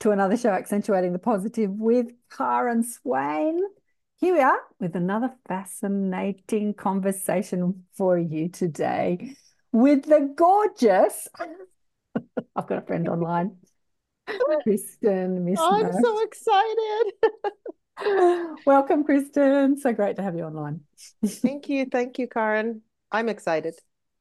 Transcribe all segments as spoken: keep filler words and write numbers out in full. to another show, Accentuating the Positive with Karen Swain. Here we are with another fascinating conversation for you today with the gorgeous, I've got a friend online, Kristen Mismash. Oh, I'm so excited. Welcome, Kristen. So great to have you online. Thank you. Thank you, Karen. I'm excited.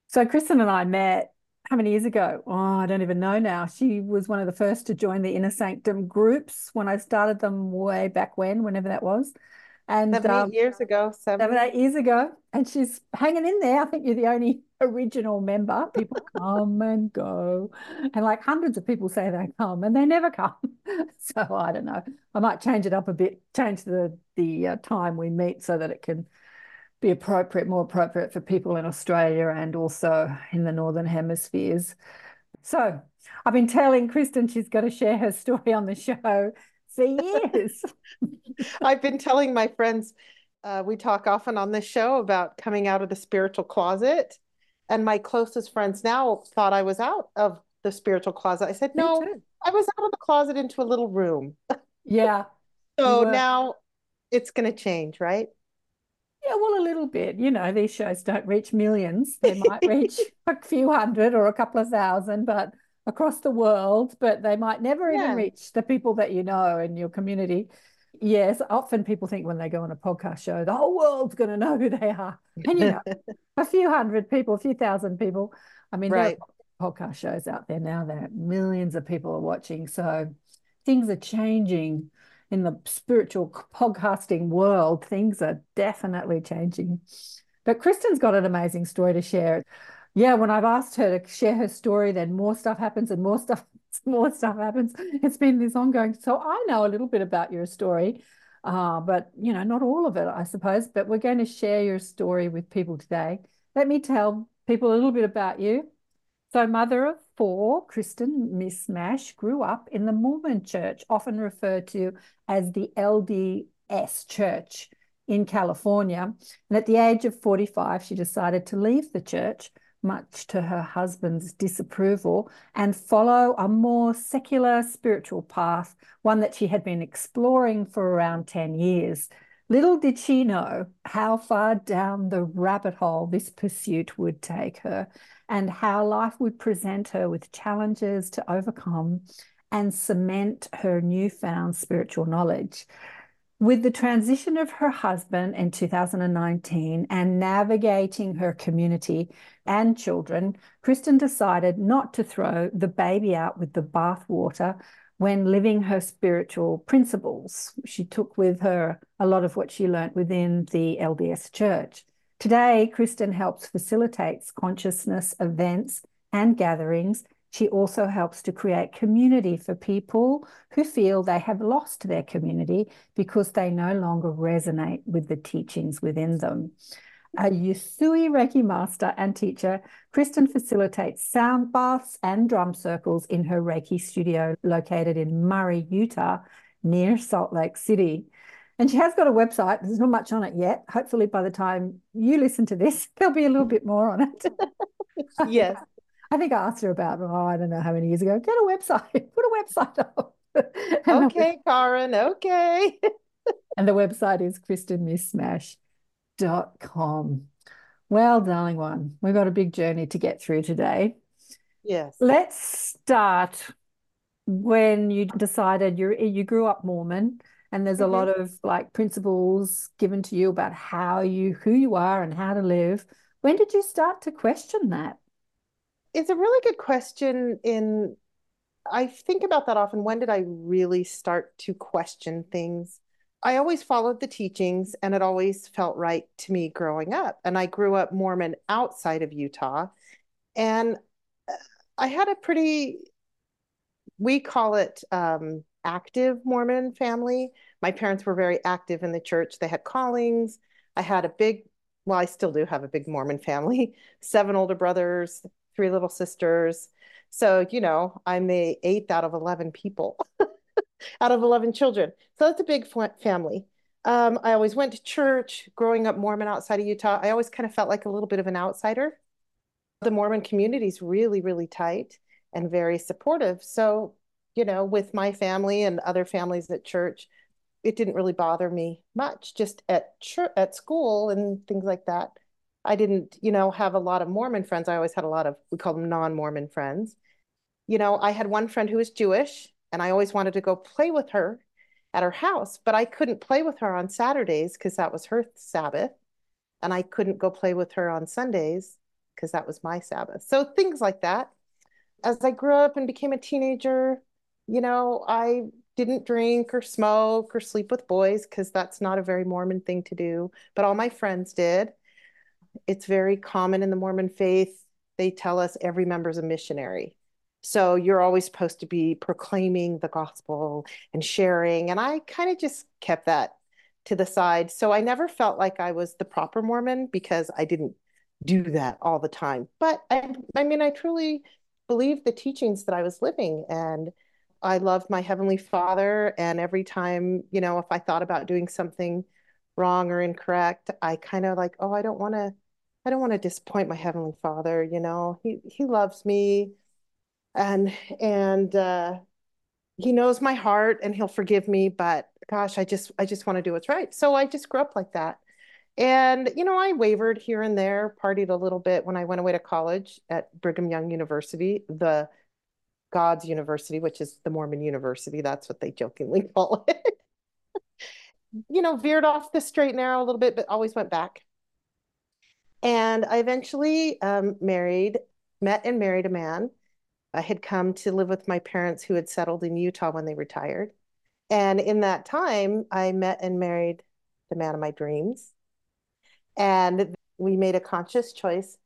So Kristen and I met how many years ago? Oh, I don't even know now. She was one of the first to join the Inner Sanctum groups when I started them way back when, whenever that was. And seven, um, eight years ago. Seven. seven, eight years ago. And she's hanging in there. I think you're the only original member. People come and go. And like hundreds of people say they come and they never come. So I don't know. I might change it up a bit, change the, the uh, time we meet so that it can be appropriate, more appropriate for people in Australia and also in the Northern Hemispheres. So I've been telling Kristen she's got to share her story on the show for years. I've been telling my friends, uh, we talk often on this show about coming out of the spiritual closet. And my closest friends now thought I was out of the spiritual closet. I said, no, I was out of the closet into a little room. Yeah. So well, now it's going to change, right? Yeah, well, a little bit. You know, these shows don't reach millions. They might reach a few hundred or a couple of thousand, but across the world, but they might never yeah. even reach the people that you know in your community. Yes, often people think when they go on a podcast show, the whole world's going to know who they are. And, you know, a few hundred people, a few thousand people. I mean, right. There are podcast shows out there now that millions of people are watching. So things are changing. In the spiritual podcasting world, things are definitely changing. But Kristen's got an amazing story to share. Yeah, when I've asked her to share her story, then more stuff happens and more stuff, more stuff happens. It's been this ongoing. So I know a little bit about your story, uh, but, you know, not all of it, I suppose. But we're going to share your story with people today. Let me tell people a little bit about you. So mother of four, Kristen Mismash grew up in the Mormon Church, often referred to as the L D S Church in California. And at the age of forty-five, she decided to leave the church, much to her husband's disapproval, and follow a more secular spiritual path, one that she had been exploring for around ten years. Little did she know how far down the rabbit hole this pursuit would take her and how life would present her with challenges to overcome and cement her newfound spiritual knowledge. With the transition of her husband in two thousand nineteen and navigating her community and children, Kristen decided not to throw the baby out with the bathwater when living her spiritual principles. She took with her a lot of what she learnt within the L D S Church. Today, Kristen helps facilitate consciousness events and gatherings. She also helps to create community for people who feel they have lost their community because they no longer resonate with the teachings within them. A Yusui Reiki master and teacher, Kristen facilitates sound baths and drum circles in her Reiki studio located in Murray, Utah, near Salt Lake City. And she has got a website. There's not much on it yet. Hopefully by the time you listen to this, there'll be a little bit more on it. Yes. I think I asked her about, oh, I don't know how many years ago, get a website, put a website up. Okay, Karen, okay. And the website is kristen mismash dot com. Well, darling one, we've got a big journey to get through today. Yes. Let's start when you decided you you grew up Mormon, and there's a mm-hmm. lot of like principles given to you about how you, who you are and how to live. When did you start to question that? It's a really good question. In I think about that often. When did I really start to question things? I always followed the teachings, and it always felt right to me growing up. And I grew up Mormon outside of Utah, and I had a pretty, we call it um, active Mormon family. My parents were very active in the church. They had callings. I had a big, well, I still do have a big Mormon family, seven older brothers, three little sisters. So, you know, I'm the eighth out of eleven people, out of eleven children. So that's a big family. Um, I always went to church. Growing up Mormon outside of Utah, I always kind of felt like a little bit of an outsider. The Mormon community is really, really tight and very supportive. So, you know, with my family and other families at church, it didn't really bother me much. Just at church, at school and things like that, I didn't, you know, have a lot of Mormon friends. I always had a lot of, we call them non-Mormon friends. You know, I had one friend who was Jewish, and I always wanted to go play with her at her house, but I couldn't play with her on Saturdays because that was her Sabbath. And I couldn't go play with her on Sundays because that was my Sabbath. So things like that. As I grew up and became a teenager, you know, I didn't drink or smoke or sleep with boys because that's not a very Mormon thing to do, but all my friends did. It's very common in the Mormon faith. They tell us every member's a missionary. So you're always supposed to be proclaiming the gospel and sharing. And I kind of just kept that to the side. So I never felt like I was the proper Mormon because I didn't do that all the time. But I, I mean, I truly believed the teachings that I was living, and I loved my Heavenly Father. And every time, you know, if I thought about doing something wrong or incorrect, I kind of like, oh, I don't want to, I don't want to disappoint my Heavenly Father. You know, he, he loves me, and, and, uh, he knows my heart and he'll forgive me, but gosh, I just, I just want to do what's right. So I just grew up like that. And, you know, I wavered here and there, partied a little bit when I went away to college at Brigham Young University, the God's University, which is the Mormon University. That's what they jokingly call it. You know, veered off the straight and narrow a little bit, but always went back. And I eventually um, married, met and married a man. I had come to live with my parents who had settled in Utah when they retired. And in that time, I met and married the man of my dreams. And we made a conscious choice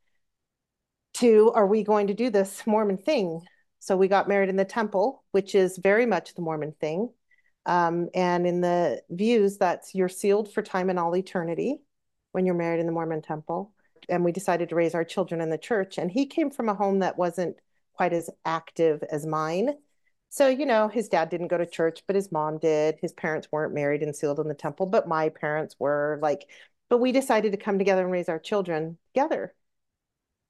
to, are we going to do this Mormon thing? So we got married in the temple, which is very much the Mormon thing. Um, and in the views, that's you're sealed for time and all eternity when you're married in the Mormon temple. And we decided to raise our children in the church. And he came from a home that wasn't quite as active as mine. So, you know, his dad didn't go to church, but his mom did. His parents weren't married and sealed in the temple, but my parents were like, but we decided to come together and raise our children together.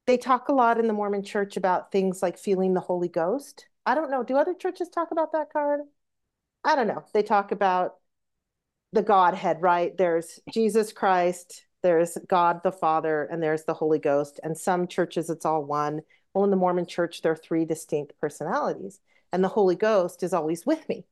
They talk a lot in the Mormon church about things like feeling the Holy Ghost. I don't know. Do other churches talk about that, Karen? I don't know. They talk about the Godhead, right? There's Jesus Christ, there's God the Father, and there's the Holy Ghost. And some churches, it's all one. Well, in the Mormon church, there are three distinct personalities. And the Holy Ghost is always with me,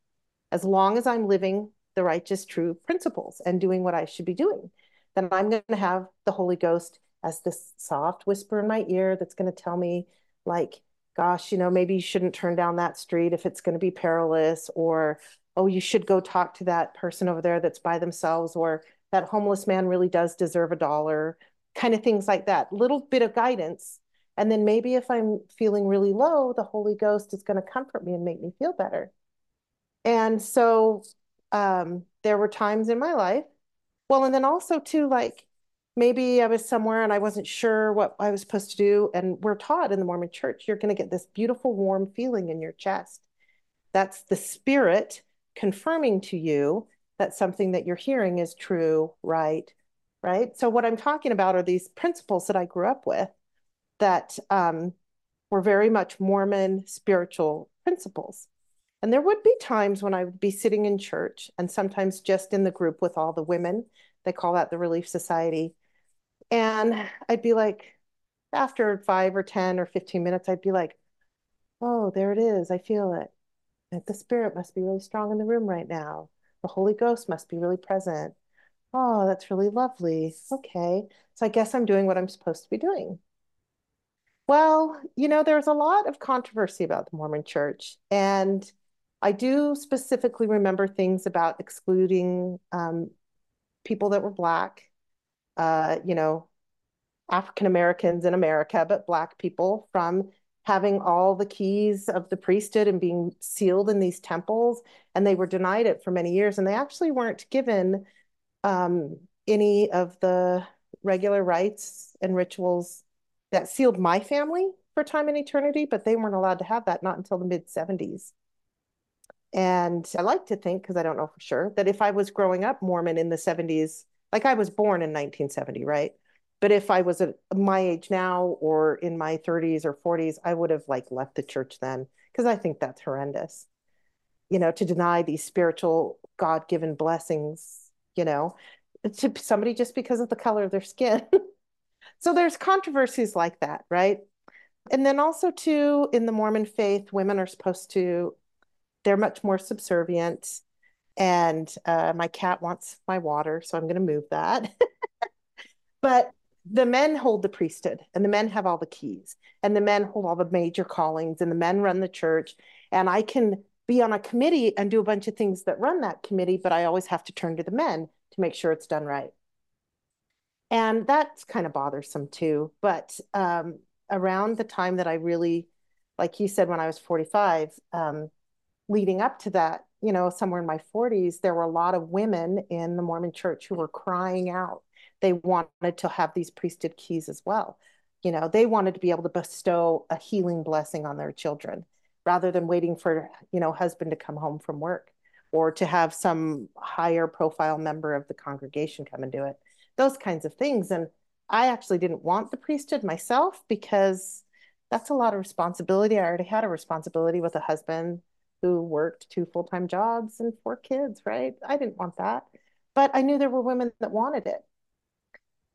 as long as I'm living the righteous, true principles and doing what I should be doing. Then I'm going to have the Holy Ghost as this soft whisper in my ear that's going to tell me, like, gosh, you know, maybe you shouldn't turn down that street if it's going to be perilous, or, oh, you should go talk to that person over there that's by themselves, or that homeless man really does deserve a dollar, kind of things like that. Little bit of guidance. And then maybe if I'm feeling really low, the Holy Ghost is going to comfort me and make me feel better. And so um, there were times in my life. Well, and then also too, like, maybe I was somewhere and I wasn't sure what I was supposed to do. And we're taught in the Mormon church, you're going to get this beautiful, warm feeling in your chest. That's the Spirit confirming to you that something that you're hearing is true, right, right? So what I'm talking about are these principles that I grew up with that um, were very much Mormon spiritual principles. And there would be times when I would be sitting in church and sometimes just in the group with all the women. They call that the Relief Society. And I'd be like, after five or ten or fifteen minutes, I'd be like, oh, there it is. I feel it. The spirit must be really strong in the room right now. The Holy Ghost must be really present. Oh, that's really lovely. Okay. So I guess I'm doing what I'm supposed to be doing. Well, you know, there's a lot of controversy about the Mormon Church. And I do specifically remember things about excluding um, people that were Black, uh, you know, African-Americans in America, but Black people from having all the keys of the priesthood and being sealed in these temples. And they were denied it for many years. And they actually weren't given um, any of the regular rites and rituals that sealed my family for time and eternity, but they weren't allowed to have that, not until the mid seventies. And I like to think, because I don't know for sure, that if I was growing up Mormon in the seventies, like I was born in nineteen seventy, right? But if I was at my age now or in my thirties or forties, I would have like left the church then, because I think that's horrendous, you know, to deny these spiritual God-given blessings, you know, to somebody just because of the color of their skin. So there's controversies like that, right? And then also too, in the Mormon faith, women are supposed to, they're much more subservient. And uh, my cat wants my water, so I'm going to move that. But the men hold the priesthood, and the men have all the keys, and the men hold all the major callings, and the men run the church. And I can be on a committee and do a bunch of things that run that committee, but I always have to turn to the men to make sure it's done right. And that's kind of bothersome too. But um, around the time that I really, like you said, when I was forty-five, um, leading up to that, you know, somewhere in my forties, there were a lot of women in the Mormon Church who were crying out. They wanted to have these priesthood keys as well. You know, they wanted to be able to bestow a healing blessing on their children rather than waiting for, you know, husband to come home from work or to have some higher profile member of the congregation come and do it. Those kinds of things. And I actually didn't want the priesthood myself, because that's a lot of responsibility. I already had a responsibility with a husband who worked two full-time jobs and four kids, right? I didn't want that, but I knew there were women that wanted it.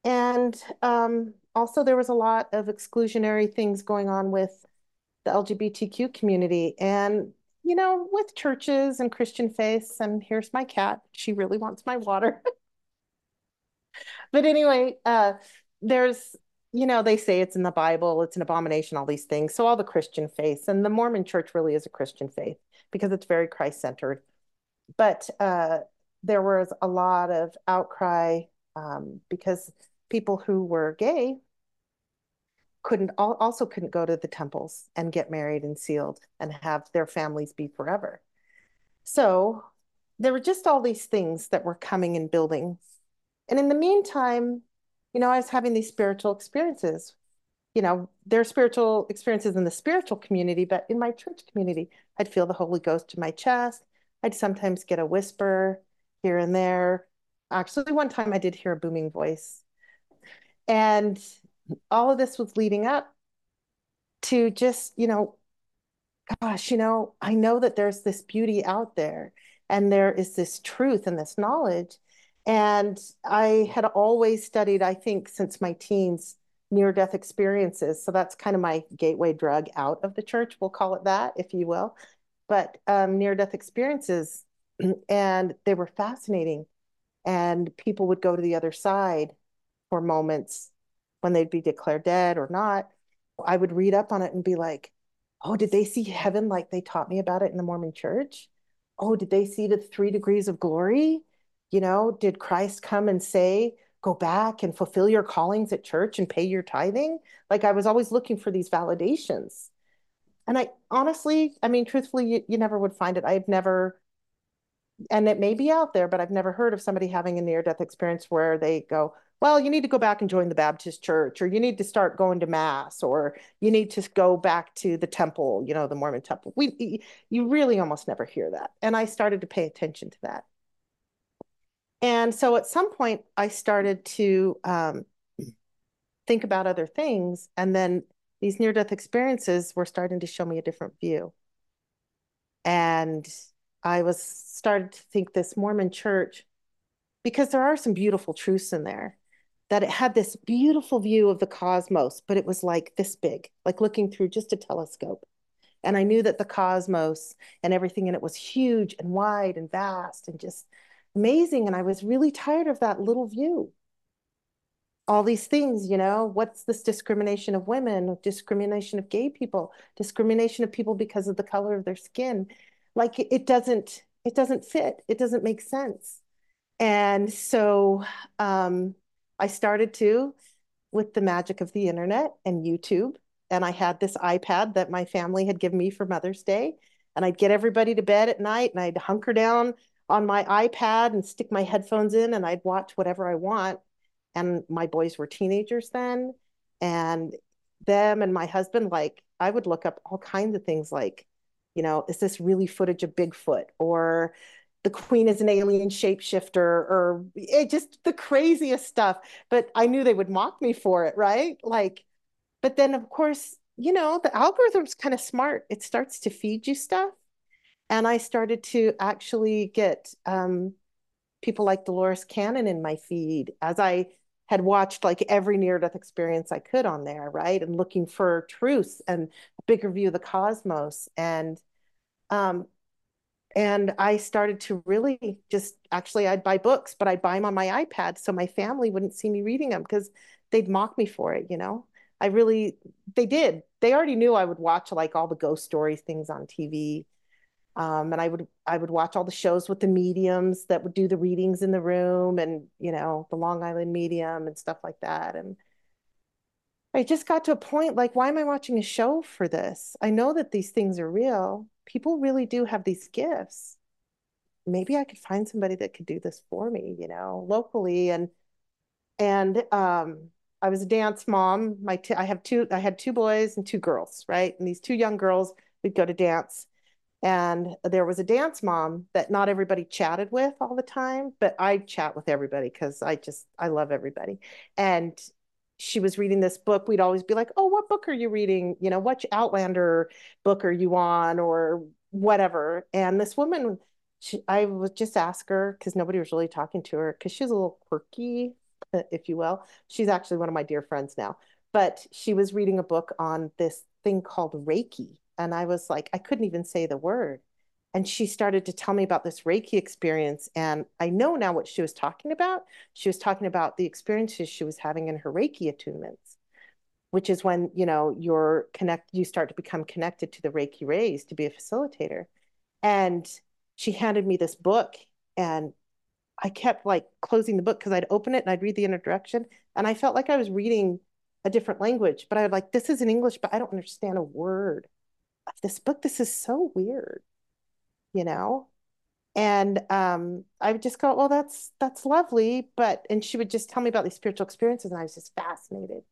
And um, also there was a lot of exclusionary things going on with the L G B T Q community and, you know, with churches and Christian faiths. And here's my cat. She really wants my water. But anyway, uh, there's, you know, they say it's in the Bible, it's an abomination, all these things. So all the Christian faiths, and the Mormon Church really is a Christian faith because it's very Christ-centered. But uh, there was a lot of outcry um, because people who were gay couldn't al- also couldn't go to the temples and get married and sealed and have their families be forever. So there were just all these things that were coming and building. And in the meantime, you know, I was having these spiritual experiences. You know, there are spiritual experiences in the spiritual community, but in my church community, I'd feel the Holy Ghost in my chest. I'd sometimes get a whisper here and there. Actually, one time I did hear a booming voice. And all of this was leading up to just, you know, gosh, you know, I know that there's this beauty out there, and there is this truth and this knowledge. And I had always studied, I think, since my teens, near-death experiences. So that's kind of my gateway drug out of the church. We'll call it that, if you will. But um, near-death experiences, and they were fascinating. And people would go to the other side for moments when they'd be declared dead or not. I would read up on it and be like, oh, did they see heaven like they taught me about it in the Mormon Church? Oh, did they see the three degrees of glory? You know, did Christ come and say, go back and fulfill your callings at church and pay your tithing? Like, I was always looking for these validations. And I honestly, I mean, truthfully, you, you never would find it. I've never, and it may be out there, but I've never heard of somebody having a near-death experience where they go, well, you need to go back and join the Baptist church, or you need to start going to mass, or you need to go back to the temple, you know, the Mormon temple. We, you really almost never hear that. And I started to pay attention to that. And so at some point I started to um, think about other things. And then these near-death experiences were starting to show me a different view. And I was started to think this Mormon church, because there are some beautiful truths in there, that it had this beautiful view of the cosmos, but it was like this big, like looking through just a telescope. And I knew that the cosmos and everything in it was huge and wide and vast and just amazing. And I was really tired of that little view. All these things, you know, what's this discrimination of women, discrimination of gay people, discrimination of people because of the color of their skin. Like it doesn't, it doesn't fit. It doesn't make sense. And so um, I started to, with the magic of the internet and YouTube, and I had this iPad that my family had given me for Mother's Day, and I'd get everybody to bed at night and I'd hunker down on my iPad and stick my headphones in and I'd watch whatever I want. And my boys were teenagers then, and them and my husband, like I would look up all kinds of things like, you know, is this really footage of Bigfoot, or the queen is an alien shapeshifter, or it just the craziest stuff. But I knew they would mock me for it, right? Like, but then of course, you know, the algorithm's kind of smart. It starts to feed you stuff. And I started to actually get um, people like Dolores Cannon in my feed as I had watched like every near-death experience I could on there, right? And looking for truths and a bigger view of the cosmos. And um, and I started to really just, actually I'd buy books, but I'd buy them on my iPad so my family wouldn't see me reading them because they'd mock me for it, you know? I really, they did. They already knew I would watch like all the ghost story things on T V. Um, and I would, I would watch all the shows with the mediums that would do the readings in the room and, you know, the Long Island medium and stuff like that. And I just got to a point, like, why am I watching a show for this? I know that these things are real. People really do have these gifts. Maybe I could find somebody that could do this for me, you know, locally. And, and, um, I was a dance mom. My, t I have two, I had two boys and two girls, right? And these two young girls would go to dance. And there was a dance mom that not everybody chatted with all the time, but I chat with everybody because I just, I love everybody. And she was reading this book. We'd always be like, oh, what book are you reading? You know, what Outlander book are you on or whatever? And this woman, she, I would just ask her because nobody was really talking to her because she was a little quirky, if you will. She's actually one of my dear friends now, but she was reading a book on this thing called Reiki. And I was like, I couldn't even say the word. And she started to tell me about this Reiki experience. And I know now what she was talking about. She was talking about the experiences she was having in her Reiki attunements, which is when, you know, you're connect, you start to become connected to the Reiki rays to be a facilitator. And she handed me this book and I kept like closing the book because I'd open it and I'd read the introduction. And I felt like I was reading a different language, but I was like, this is in English, but I don't understand a word of this book. This is so weird, you know? And um, I would just go, well, that's, that's lovely. But, and she would just tell me about these spiritual experiences. And I was just fascinated.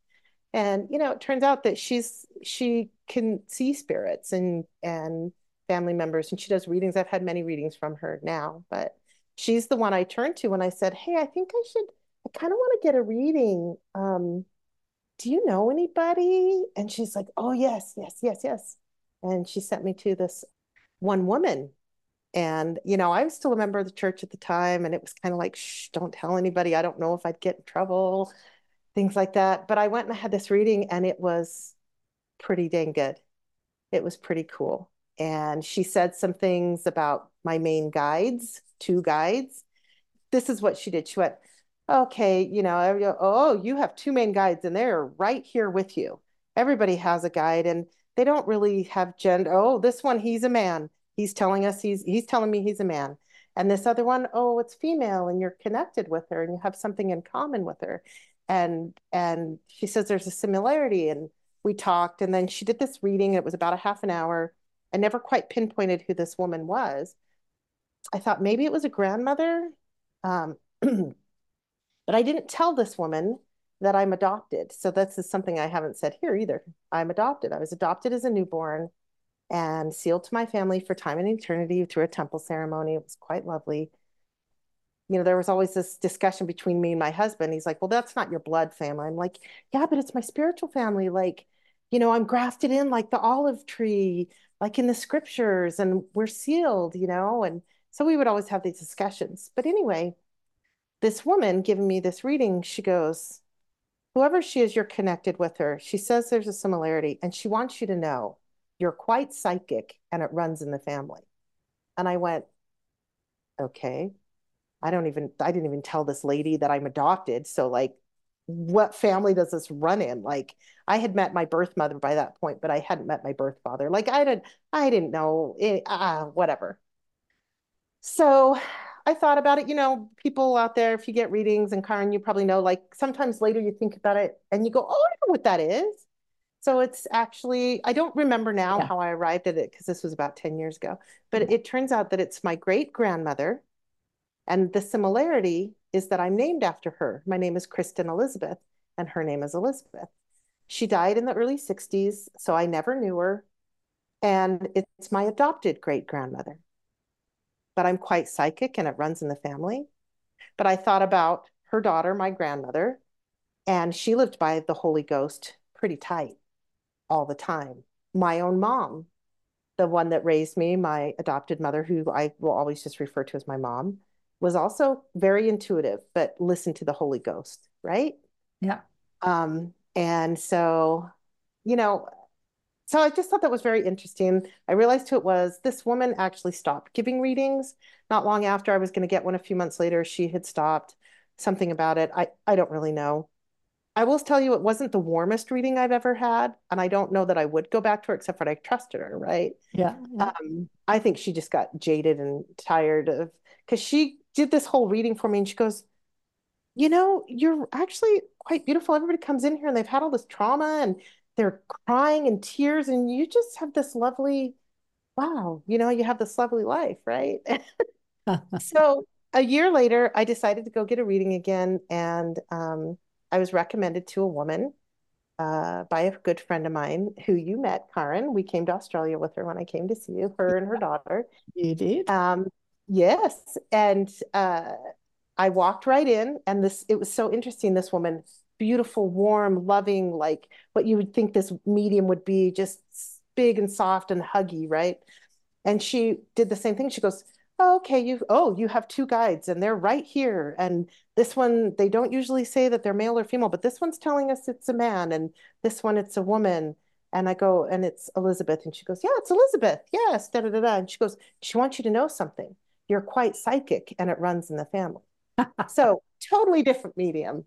And, you know, it turns out that she's, she can see spirits and, and family members, and she does readings. I've had many readings from her now, but she's the one I turned to when I said, hey, I think I should, I kind of want to get a reading. Um, do you know anybody? And she's like, oh yes, yes, yes, yes. And she sent me to this one woman. And, you know, I was still a member of the church at the time. And it was kind of like, shh, don't tell anybody. I don't know if I'd get in trouble, things like that. But I went and I had this reading and it was pretty dang good. It was pretty cool. And she said some things about my main guides, two guides. This is what she did. She went, okay, you know, oh, you have two main guides and they're right here with you. Everybody has a guide. And they don't really have gender. Oh, this one, he's a man. He's telling us he's, he's telling me he's a man. And this other one, oh, it's female and you're connected with her and you have something in common with her. And, and she says there's a similarity. And we talked, and then she did this reading. It was about a half an hour. I never quite pinpointed who this woman was. I thought maybe it was a grandmother. Um, but I didn't tell this woman that I'm adopted. So this is something I haven't said here either. I'm adopted. I was adopted as a newborn and sealed to my family for time and eternity through a temple ceremony. It was quite lovely. you know, there was always this discussion between me and my husband. He's like, well, that's not your blood family. I'm like, yeah, but it's my spiritual family. Like, you know, I'm grafted in like the olive tree, like in the scriptures, and we're sealed, you know? And so we would always have these discussions. But anyway, this woman giving me this reading, she goes, whoever she is, you're connected with her. She says there's a similarity, and she wants you to know you're quite psychic and it runs in the family. And I went, okay, I don't even, I didn't even tell this lady that I'm adopted. So like, what family does this run in? Like, I had met my birth mother by that point, but I hadn't met my birth father. Like I didn't, I didn't know, it, uh, whatever. So I thought about it, you know, people out there, if you get readings, and Karen, you probably know, like sometimes later you think about it and you go, oh, I know what that is. So it's actually, I don't remember now yeah. how I arrived at it because this was about ten years ago, but yeah. it turns out that it's my great grandmother. And the similarity is that I'm named after her. My name is Kristen Elizabeth, and her name is Elizabeth. She died in the early sixties, so I never knew her. And it's my adopted great-grandmother. But I'm quite psychic, and it runs in the family. But I thought about her daughter, my grandmother, and she lived by the Holy Ghost pretty tight all the time. My own mom, the one that raised me, my adopted mother, who I will always just refer to as my mom, was also very intuitive, but listened to the Holy Ghost, right? Yeah. Um, and so, you know, so I just thought that was very interesting. I realized who it was. This woman actually stopped giving readings not long after I was going to get one. A few months later, she had stopped. Something about it, I, I don't really know. I will tell you, it wasn't the warmest reading I've ever had. And I don't know that I would go back to her, except for I trusted her, right? Yeah. yeah. Um, I think she just got jaded and tired of, because she did this whole reading for me, and she goes, you know, you're actually quite beautiful. Everybody comes in here and they've had all this trauma and they're crying and tears, and you just have this lovely, wow, you know, you have this lovely life, right? So a year later, I decided to go get a reading again, and um, I was recommended to a woman uh, by a good friend of mine who you met, Karen. We came to Australia with her when I came to see you, her and her daughter. You did. Um, Yes. And uh, I walked right in, and this, it was so interesting. This woman, beautiful, warm, loving, like what you would think this medium would be, just big and soft and huggy, right? And she did the same thing. She goes, oh, okay, you, oh, you have two guides, and they're right here. And this one, they don't usually say that they're male or female, but this one's telling us it's a man, and this one, it's a woman. And I go, and it's Elizabeth. And she goes, yeah, it's Elizabeth. Yes. Da, da, da, da. And she goes, she wants you to know something. You're quite psychic and it runs in the family. So totally different medium,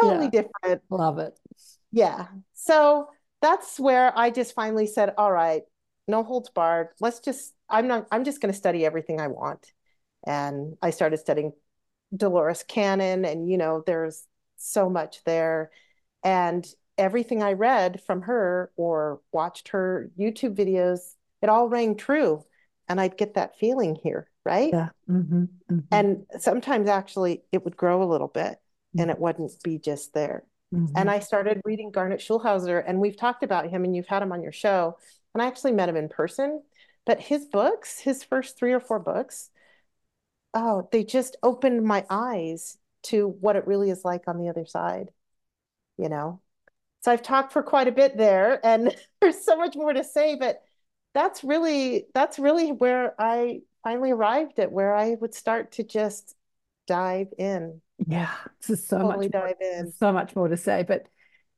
totally yeah, different. Love it. Yeah. So that's where I just finally said, all right, no holds barred. Let's just, I'm not, I'm just going to study everything I want. And I started studying Dolores Cannon, and, you know, there's so much there, and everything I read from her or watched her YouTube videos, it all rang true. And I'd get that feeling here. Right. Yeah. Mm-hmm. Mm-hmm. And sometimes actually it would grow a little bit, mm-hmm. and it wouldn't be just there. Mm-hmm. And I started reading Garnet Schulhauser, and we've talked about him, and you've had him on your show, and I actually met him in person, but his books, his first three or four books, oh, they just opened my eyes to what it really is like on the other side, you know? So I've talked for quite a bit there, and there's so much more to say, but that's really, that's really where I finally arrived at where I would start to just dive in. Yeah, this is so totally much more, dive in. So much more to say, but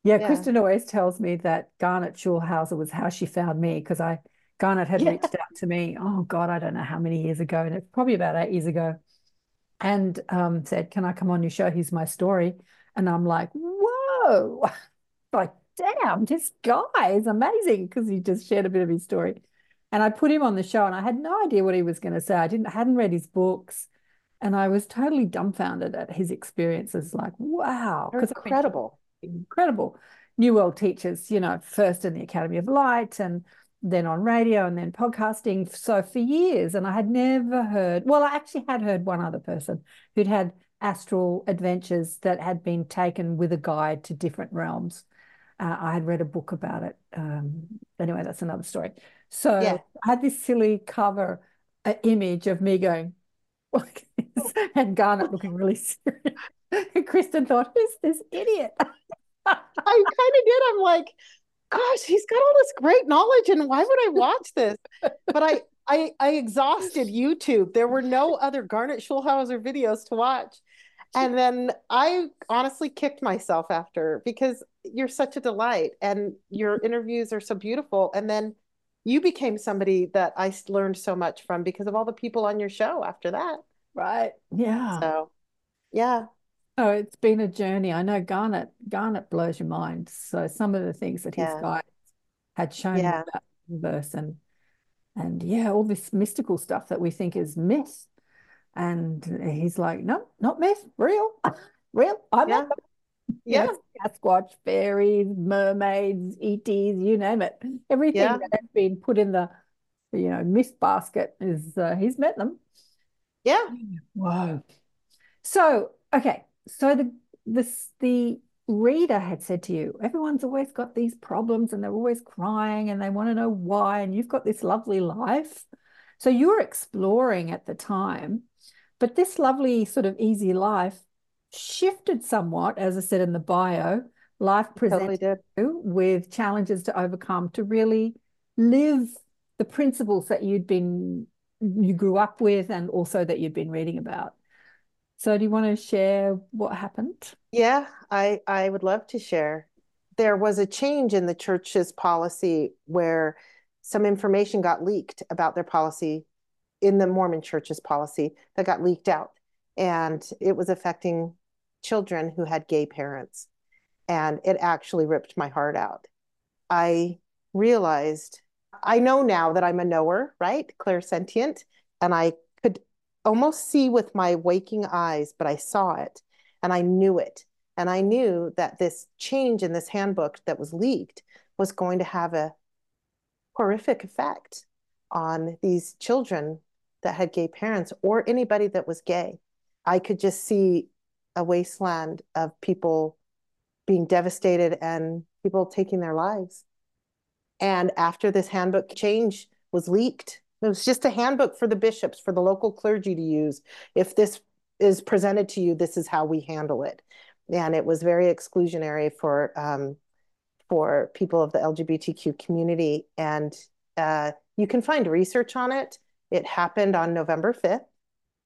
yeah, yeah, Kristen always tells me that Garnet Schulhauser was how she found me, because I Garnet had yeah. reached out to me. Oh God, I don't know how many years ago, and it's probably about eight years ago, and um, said, "Can I come on your show? Here's my story." And I'm like, "Whoa!" Like, damn, this guy is amazing, because he just shared a bit of his story. And I put him on the show, and I had no idea what he was going to say. I didn't, hadn't read his books, and I was totally dumbfounded at his experiences. Like, wow, incredible, incredible. New World Teachers, you know, first in the Academy of Light, and then on radio, and then podcasting. So for years, and I had never heard. Well, I actually had heard one other person who'd had astral adventures that had been taken with a guide to different realms. Uh, I had read a book about it. Um, anyway, that's another story. So yeah. I had this silly cover uh, image of me going, well, and Garnet looking really serious. And Kristen thought, who's this idiot? I kind of did. I'm like, gosh, he's got all this great knowledge, and why would I watch this? But I, I, I exhausted YouTube. There were no other Garnet Schulhauser videos to watch. And then I honestly kicked myself after, because you're such a delight and your interviews are so beautiful. And then you became somebody that I learned so much from because of all the people on your show after that. Right. Yeah. So, yeah. Oh, it's been a journey. I know Garnet, Garnet blows your mind. So some of the things that his yeah. guides had shown yeah. about the universe and, and yeah, all this mystical stuff that we think is myth. And he's like, no, not myth, real, real. I'm yeah. not. Yeah, you know, Sasquatch, fairies, mermaids, E Ts, you name it. Everything yeah. that has been put in the, you know, myth basket is uh, he's met them. Yeah. Wow. So okay, so the this the reader had said to you, everyone's always got these problems and they're always crying and they want to know why, and you've got this lovely life. So you were exploring at the time, but this lovely sort of easy life shifted somewhat, as I said in the bio, life presented totally you with challenges to overcome to really live the principles that you'd been, you grew up with and also that you'd been reading about. So do you want to share what happened? Yeah, I, I would love to share. There was a change in the church's policy where some information got leaked about their policy in the Mormon Church's policy that got leaked out. And it was affecting children who had gay parents. And it actually ripped my heart out. I realized, I know now that I'm a knower, right? Clairsentient. And I could almost see with my waking eyes, but I saw it and I knew it. And I knew that this change in this handbook that was leaked was going to have a horrific effect on these children that had gay parents or anybody that was gay. I could just see a wasteland of people being devastated and people taking their lives. And after this handbook change was leaked, it was just a handbook for the bishops, for the local clergy to use. If this is presented to you, this is how we handle it. And it was very exclusionary for um, for people of the L G B T Q community. And uh, you can find research on it. It happened on November fifth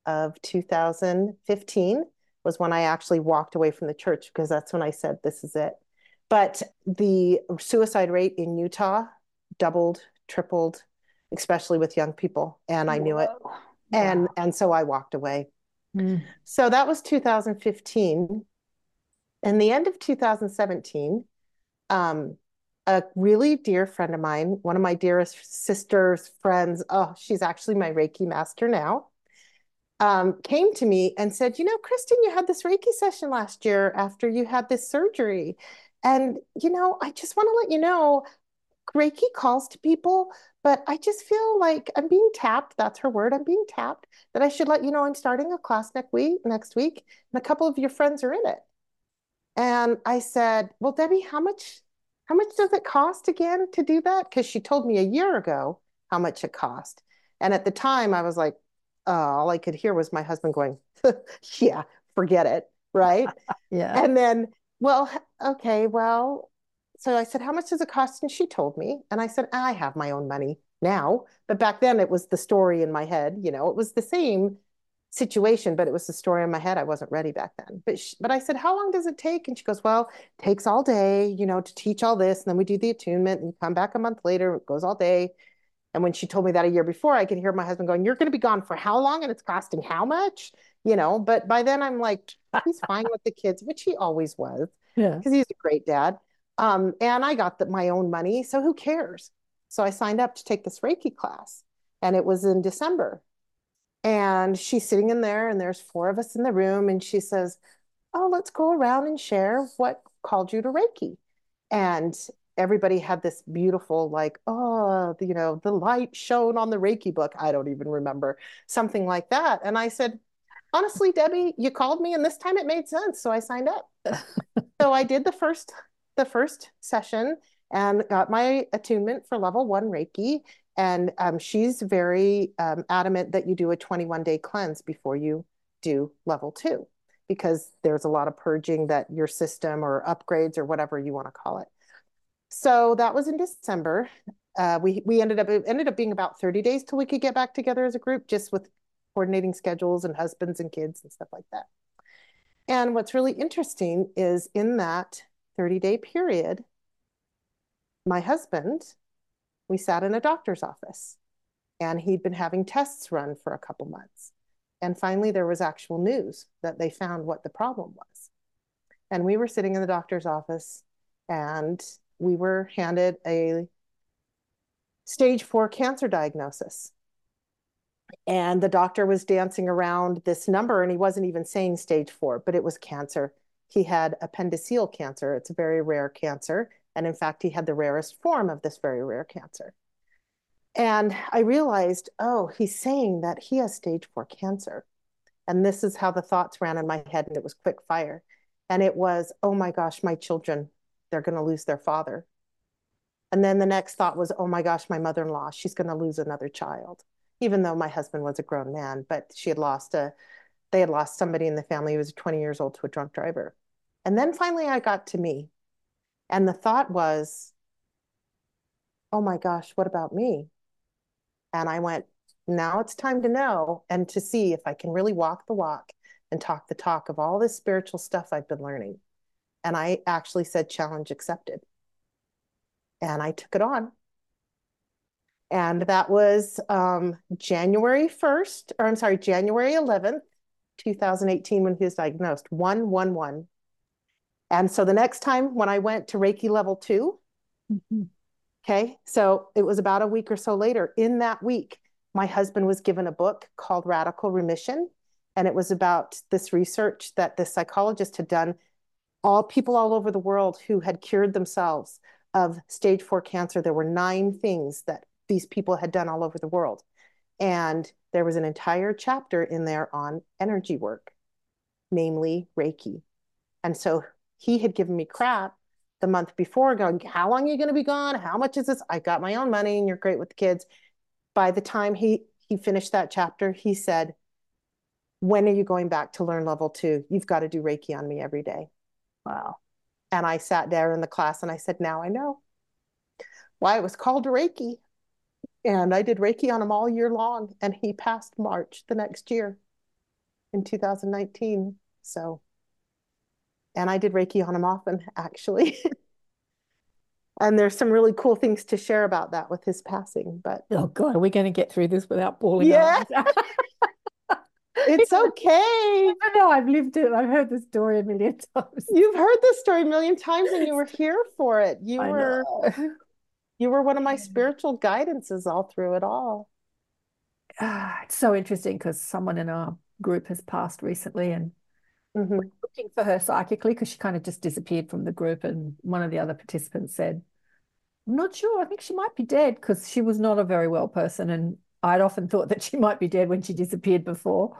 of two thousand fifteen was when I actually walked away from the church, because that's when I said, this is it. But the suicide rate in Utah doubled, tripled, especially with young people. And I Whoa. knew it. Yeah. And, and so I walked away. Mm. So that was two thousand fifteen. In the end of two thousand seventeen, Um, a really dear friend of mine, one of my dearest sister's friends, oh, she's actually my Reiki master now, um, came to me and said, you know, Kristen, you had this Reiki session last year after you had this surgery. And, you know, I just want to let you know, Reiki calls to people, but I just feel like I'm being tapped. That's her word. I'm being tapped that I should let you know I'm starting a class next week, next week, and a couple of your friends are in it. And I said, well, Debbie, how much, how much does it cost again to do that? Because she told me a year ago how much it cost. And at the time I was like, uh, all I could hear was my husband going, yeah, forget it. Right. Yeah. And then, well, okay, well, so I said, how much does it cost? And she told me, and I said, I have my own money now, but back then it was the story in my head. You know, it was the same situation, but it was the story in my head. I wasn't ready back then. But she, but I said, how long does it take? And she goes, well, it takes all day, you know, to teach all this. And then we do the attunement and come back a month later, it goes all day. And when she told me that a year before, I could hear my husband going, you're going to be gone for how long? And it's costing how much? You know, but by then I'm like, he's fine with the kids, which he always was, because yeah. he's a great dad. Um, and I got the, my own money. So who cares? So I signed up to take this Reiki class, and it was in December. And she's sitting in there, and there's four of us in the room. And she says, oh, let's go around and share what called you to Reiki. And everybody had this beautiful, like, oh, you know, the light shone on the Reiki book. I don't even remember, something like that. And I said, honestly, Debbie, you called me, and this time it made sense. So I signed up. So I did the first, the first session and got my attunement for level one Reiki. And um, she's very um, adamant that you do a twenty-one day cleanse before you do level two, because there's a lot of purging that your system or upgrades or whatever you want to call it. So that was in December. Uh, we we ended up, it ended up being about thirty days till we could get back together as a group, just with coordinating schedules and husbands and kids and stuff like that. And what's really interesting is in that thirty day period, my husband, we sat in a doctor's office, and he'd been having tests run for a couple months. And finally, there was actual news that they found what the problem was. And we were sitting in the doctor's office, and we were handed a stage four cancer diagnosis. And the doctor was dancing around this number, and he wasn't even saying stage four, but it was cancer. He had appendiceal cancer. It's a very rare cancer. And in fact, he had the rarest form of this very rare cancer. And I realized, oh, he's saying that he has stage four cancer. And this is how the thoughts ran in my head, and it was quick fire. And it was, oh my gosh, my children, they're going to lose their father. And then the next thought was, oh my gosh, my mother-in-law, she's going to lose another child. Even though my husband was a grown man, but she had lost a, they had lost somebody in the family who was twenty years old to a drunk driver. And then finally I got to me. And the thought was, oh my gosh, what about me? And I went, now it's time to know and to see if I can really walk the walk and talk the talk of all this spiritual stuff I've been learning. And I actually said, challenge accepted. And I took it on. And that was um, January first, or I'm sorry, January eleventh, two thousand eighteen, when he was diagnosed, one one one. And so the next time when I went to Reiki level two, mm-hmm. Okay, so it was about a week or so later. In that week, my husband was given a book called Radical Remission. And it was about this research that this psychologist had done, all people all over the world who had cured themselves of stage four cancer. There were nine things that these people had done all over the world. And there was an entire chapter in there on energy work, namely Reiki. And so he had given me crap the month before, going, how long are you going to be gone? How much is this? I got my own money and you're great with the kids. By the time he, he finished that chapter, he said, when are you going back to learn level two? You've got to do Reiki on me every day. Wow. And I sat there in the class and I said, now I know why it was called Reiki. And I did Reiki on him all year long. And he passed March the next year in two thousand nineteen. So, and I did Reiki on him often, actually. And there's some really cool things to share about that with his passing. But oh God, are we going to get through this without bawling? Yeah, it's okay. I know, I've lived it. I've heard the story a million times. You've heard the story a million times, and you were here for it. You I were, know. you were one of my spiritual guidances all through it all. Ah, it's so interesting because someone in our group has passed recently, and. Mm-hmm. Looking for her psychically because she kind of just disappeared from the group, and one of the other participants said, I'm not sure, I think she might be dead, because she was not a very well person, and I'd often thought that she might be dead when she disappeared before.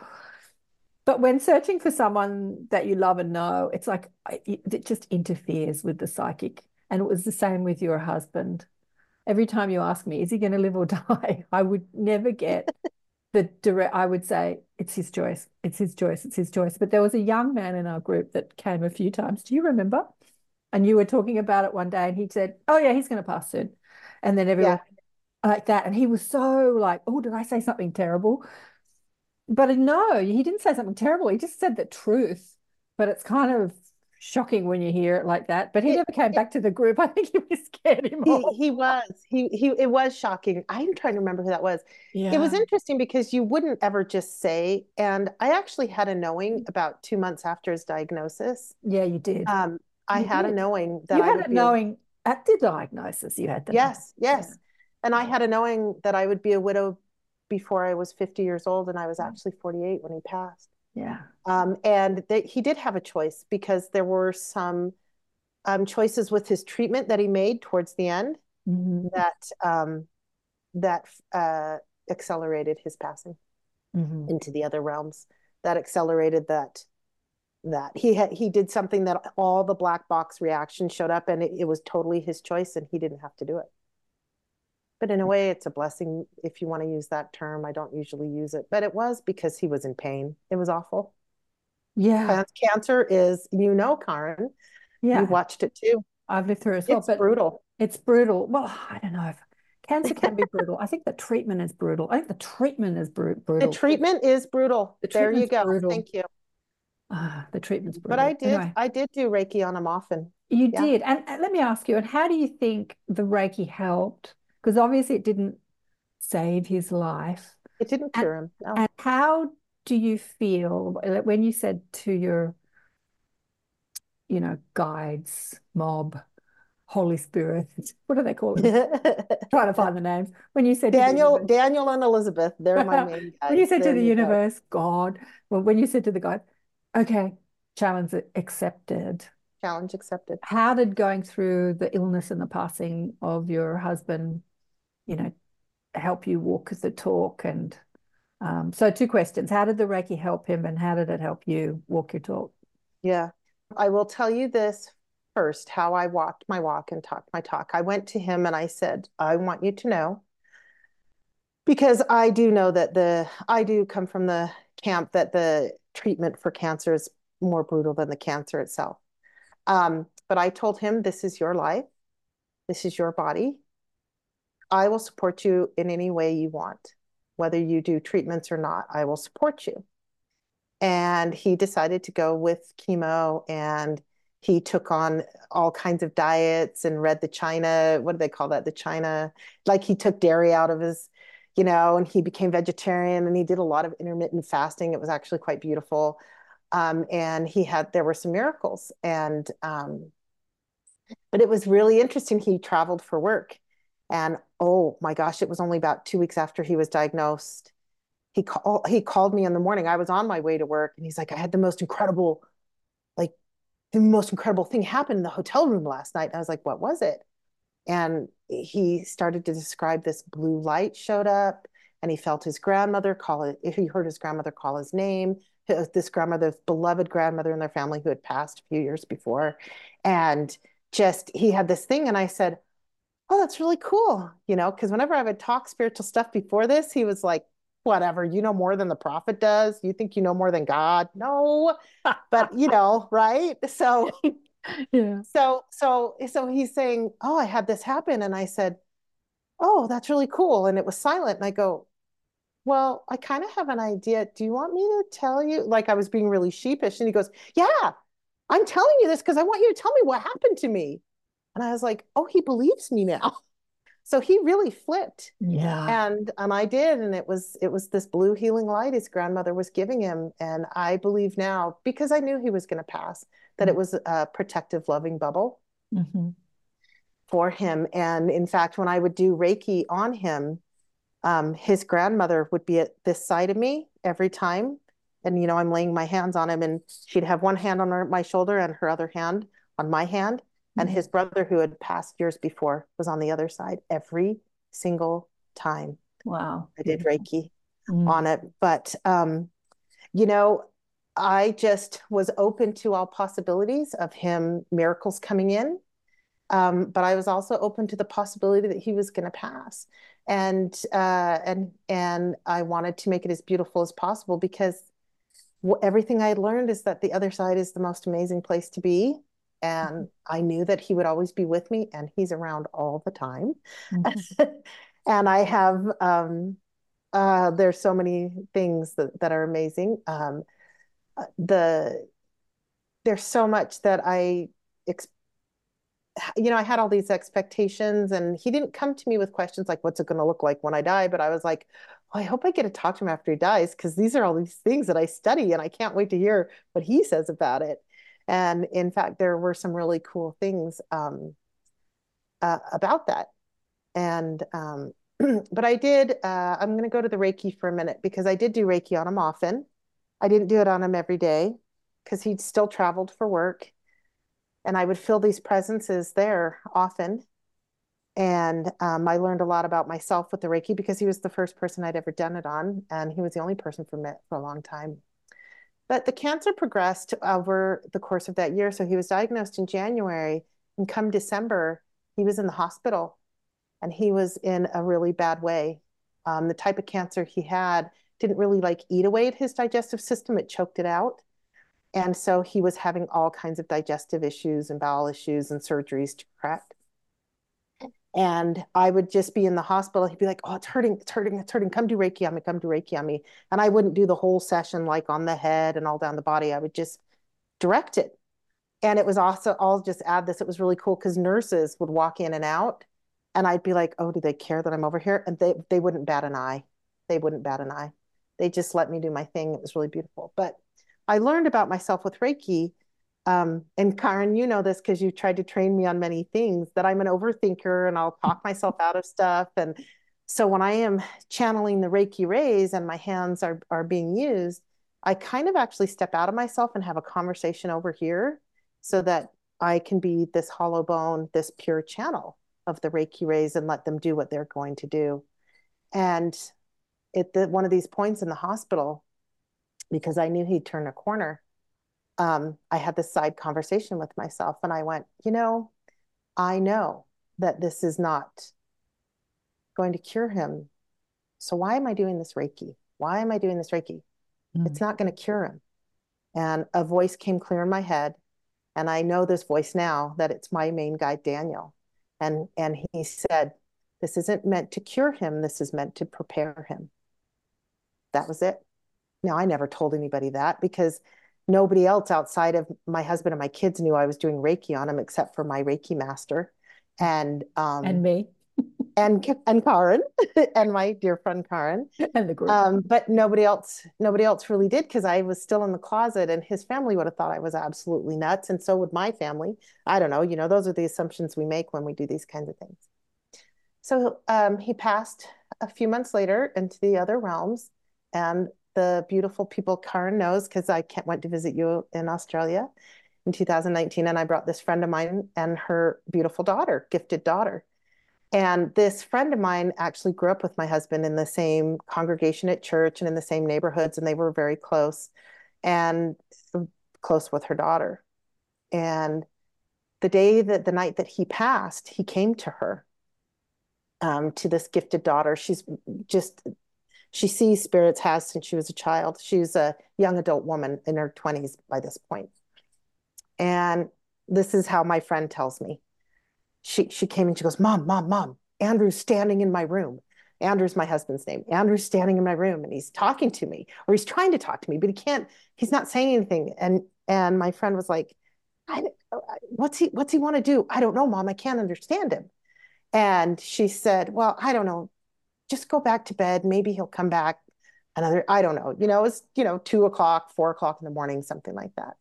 But when searching for someone that you love and know, it's like it just interferes with the psychic. And it was the same with your husband. Every time you ask me, is he going to live or die, I would never get the direct, I would say, it's his choice, it's his choice, it's his choice. But there was a young man in our group that came a few times. Do you remember? And you were talking about it one day, and he said, oh, yeah, he's going to pass soon. And then everyone yeah. like that. And he was so like, oh, did I say something terrible? But no, he didn't say something terrible. He just said the truth. But it's kind of shocking when you hear it like that. But he it, never came it, back to the group. I think he was scared him he, he was he he it was shocking. I'm trying to remember who that was. Yeah. It was interesting because you wouldn't ever just say, and I actually had a knowing about two months after his diagnosis. Yeah, you did. um I you had did. a knowing that you I had would a knowing be, at the diagnosis you had the yes knowing. yes yeah. And I had a knowing that I would be a widow before I was fifty years old, and I was actually forty-eight when he passed. Yeah. Um, and they, he did have a choice, because there were some um, choices with his treatment that he made towards the end mm-hmm. that um, that uh, accelerated his passing mm-hmm. into the other realms. That accelerated that that he had he did something that all the black box reactions showed up, and it, it was totally his choice, and he didn't have to do it. But in a way, it's a blessing, if you want to use that term. I don't usually use it, but it was, because he was in pain. It was awful. Yeah. Cancer is, you know, Karen, yeah. You've watched it too. I've lived through it as well. It's but brutal. It's brutal. Well, I don't know if cancer can be brutal. I think the treatment is brutal. I think the treatment is br brutal. The treatment is brutal. The there you go. Brutal. Thank you. Uh, the treatment's brutal. But I did, anyway. I did do Reiki on them often. You yeah. did. And, and let me ask you, and how do you think the Reiki helped? Because obviously it didn't save his life. It didn't cure and, him. No. And how do you feel when you said to your, you know, guides, mob, Holy Spirit, what do they call it? Trying to find the names. When you said Daniel, to Daniel and Elizabeth, they're my main guides. When you said there to the universe, go. God, well, when you said to the God, okay, challenge accepted. Challenge accepted. How did going through the illness and the passing of your husband, you know, help you walk the talk? And um, so two questions. How did the Reiki help him, and how did it help you walk your talk? Yeah. I will tell you this first, how I walked my walk and talked my talk. I went to him and I said, I want you to know, because I do know that the, I do come from the camp that the treatment for cancer is more brutal than the cancer itself. Um, but I told him, this is your life. This is your body. I will support you in any way you want, whether you do treatments or not, I will support you. And he decided to go with chemo, and he took on all kinds of diets and read the China, what do they call that? The China, like he took dairy out of his, you know, and he became vegetarian, and he did a lot of intermittent fasting. It was actually quite beautiful. Um, and he had, there were some miracles, and, um, but it was really interesting. He traveled for work, and oh my gosh, it was only about two weeks after he was diagnosed. He called, he called me in the morning. I was on my way to work, and he's like, I had the most incredible, like the most incredible thing happened in the hotel room last night. And I was like, what was it? And he started to describe this blue light showed up, and he felt his grandmother call it. He heard his grandmother call his name, this grandmother's beloved grandmother in their family who had passed a few years before. And just, he had this thing. And I said, oh, that's really cool. You know, cause whenever I would talk spiritual stuff before this, he was like, whatever, you know more than the prophet does. You think you know more than God? No, but you know, right? So, yeah. so, so, so he's saying, oh, I had this happen. And I said, oh, that's really cool. And it was silent. And I go, well, I kind of have an idea. Do you want me to tell you? Like, I was being really sheepish. And he goes, yeah, I'm telling you this because I want you to tell me what happened to me. And I was like, oh, he believes me now. So he really flipped. Yeah. And, and I did. And it was, it was this blue healing light his grandmother was giving him. And I believe now, because I knew he was going to pass, that it was a protective, loving bubble mm-hmm. for him. And in fact, when I would do Reiki on him, um, his grandmother would be at this side of me every time. And, you know, I'm laying my hands on him, and she'd have one hand on her, my shoulder, and her other hand on my hand. And his brother, who had passed years before, was on the other side every single time. Wow. I did Reiki mm. on it. But, um, you know, I just was open to all possibilities of him, miracles coming in. Um, but I was also open to the possibility that he was going to pass. And, uh, and, and I wanted to make it as beautiful as possible, because everything I learned is that the other side is the most amazing place to be. And I knew that he would always be with me, and he's around all the time. Mm-hmm. And I have, um, uh, there's so many things that, that are amazing. Um, the, there's so much that I, ex you know, I had all these expectations, and he didn't come to me with questions like, what's it going to look like when I die? But I was like, I hope I get to talk to him after he dies, because these are all these things that I study, and I can't wait to hear what he says about it. And in fact, there were some really cool things um, uh, about that. And, um, but I did, uh, I'm going to go to the Reiki for a minute, because I did do Reiki on him often. I didn't do it on him every day, because he'd still traveled for work, and I would feel these presences there often. And um, I learned a lot about myself with the Reiki, because he was the first person I'd ever done it on. And he was the only person for me for a long time. But the cancer progressed over the course of that year. So he was diagnosed in January, and come December, he was in the hospital, and he was in a really bad way. Um, the type of cancer he had didn't really like eat away at his digestive system. It choked it out. And so he was having all kinds of digestive issues and bowel issues and surgeries to correct. And I would just be in the hospital. He'd be like, oh, it's hurting, it's hurting, it's hurting. Come do Reiki on me, come do Reiki on me. And I wouldn't do the whole session like on the head and all down the body. I would just direct it. And it was also, I'll just add this, it was really cool because nurses would walk in and out and I'd be like, oh, do they care that I'm over here? And they, they wouldn't bat an eye. They wouldn't bat an eye. They just let me do my thing. It was really beautiful. But I learned about myself with Reiki. Um, and Karen, you know this because you tried to train me on many things, that I'm an overthinker and I'll talk myself out of stuff. And so when I am channeling the Reiki rays and my hands are, are being used, I kind of actually step out of myself and have a conversation over here so that I can be this hollow bone, this pure channel of the Reiki rays and let them do what they're going to do. And at the, one of these points in the hospital, because I knew he'd turn a corner, Um, I had this side conversation with myself and I went, you know, I know that this is not going to cure him. So why am I doing this Reiki? Why am I doing this Reiki? Mm. It's not going to cure him. And a voice came clear in my head. And I know this voice now, that it's my main guide, Daniel. And, and he said, this isn't meant to cure him. This is meant to prepare him. That was it. Now, I never told anybody that because nobody else outside of my husband and my kids knew I was doing Reiki on him, except for my Reiki master and um, and me and and Karen and my dear friend Karen and the group. Um, but nobody else, nobody else really did, because I was still in the closet, and his family would have thought I was absolutely nuts, and so would my family. I don't know, you know, those are the assumptions we make when we do these kinds of things. So um, he passed a few months later into the other realms, and the beautiful people Karen knows, because I went to visit you in Australia in two thousand nineteen, and I brought this friend of mine and her beautiful daughter, gifted daughter. And this friend of mine actually grew up with my husband in the same congregation at church and in the same neighborhoods, and they were very close and close with her daughter. And the day that the night that he passed, he came to her, um, to this gifted daughter. She's just... She sees spirits, has since she was a child. She's a young adult woman in her twenties by this point. And this is how my friend tells me. She she came and she goes, Mom, Mom, Mom, Andrew's standing in my room. Andrew's my husband's name. Andrew's standing in my room and he's talking to me, or he's trying to talk to me, but he can't, he's not saying anything. And and my friend was like, I, what's he, what's he want to do? I don't know, Mom, I can't understand him. And she said, well, I don't know. Just go back to bed. Maybe he'll come back another, I don't know, you know, it's, you know, two o'clock, four o'clock in the morning, something like that.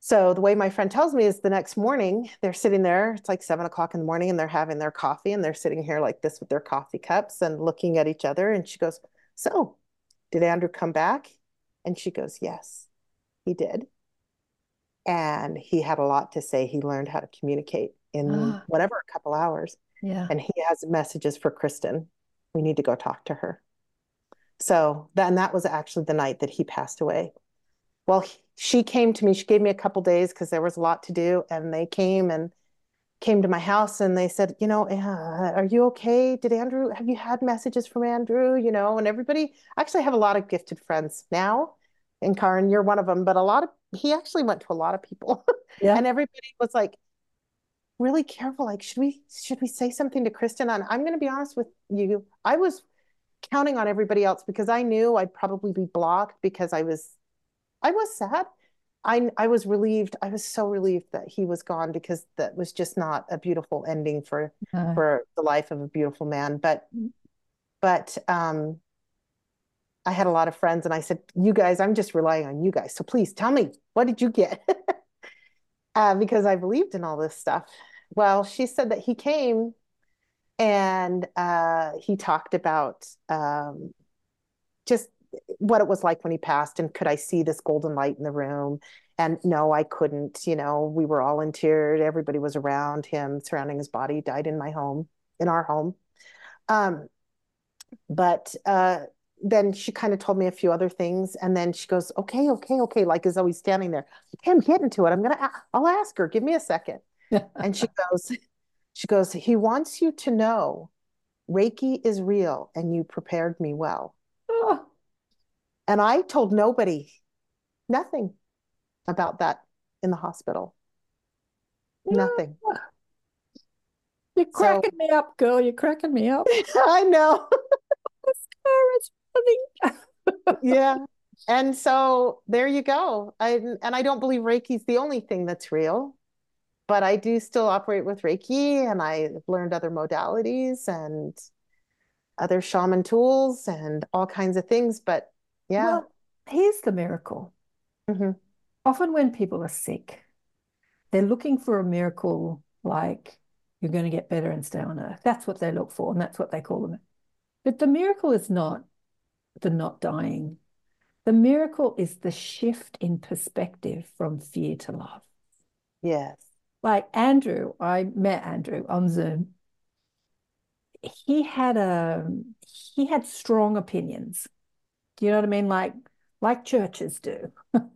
So the way my friend tells me is the next morning they're sitting there, it's like seven o'clock in the morning, and they're having their coffee, and they're sitting here like this with their coffee cups and looking at each other. And she goes, so did Andrew come back? And she goes, yes, he did. And he had a lot to say. He learned how to communicate in ah. whatever, a couple hours. Yeah. And he has messages for Kristen. We need to go talk to her. So then that was actually the night that he passed away. Well, he, she came to me, she gave me a couple days because there was a lot to do. And they came and came to my house and they said, you know, uh, are you okay? Did Andrew, have you had messages from Andrew? You know, and everybody, I actually have a lot of gifted friends now. And Karen, you're one of them, but a lot of, he actually went to a lot of people. Yeah. And everybody was like, really careful. Like, should we, should we say something to Kristen? And I'm going to be honest with you, I was counting on everybody else because I knew I'd probably be blocked because I was, I was sad. I, I was relieved. I was so relieved that he was gone because that was just not a beautiful ending for, uh-huh. for the life of a beautiful man. But, but, um, I had a lot of friends and I said, you guys, I'm just relying on you guys. So please tell me, what did you get? Uh, because I believed in all this stuff. Well, she said that he came and uh, he talked about um, just what it was like when he passed, and could I see this golden light in the room? And no, I couldn't. You know, we were all in tears. Everybody was around him, surrounding his body. He died in my home, in our home. Um, but uh, then she kind of told me a few other things. And then she goes, okay, okay, okay. Like, as though he's standing there. Okay, I'm getting to it. I'm going to, I'll ask her, give me a second. And she goes, she goes, he wants you to know Reiki is real and you prepared me well. Oh. And I told nobody, nothing. about that in the hospital. Yeah. Nothing. You're cracking so, me up, girl. You're cracking me up. I know. Yeah. And so there you go. I, and I don't believe Reiki is the only thing that's real, but I do still operate with Reiki, and I've learned other modalities and other shaman tools and all kinds of things. But yeah. Well, here's the miracle. Mm-hmm. Often when people are sick, they're looking for a miracle, like you're going to get better and stay on earth. That's what they look for, and that's what they call them. But the miracle is not the not dying. The miracle is the shift in perspective from fear to love. Yes. Like Andrew, I met Andrew on Zoom. He had a, he had strong opinions. Do you know what I mean? Like, like churches do.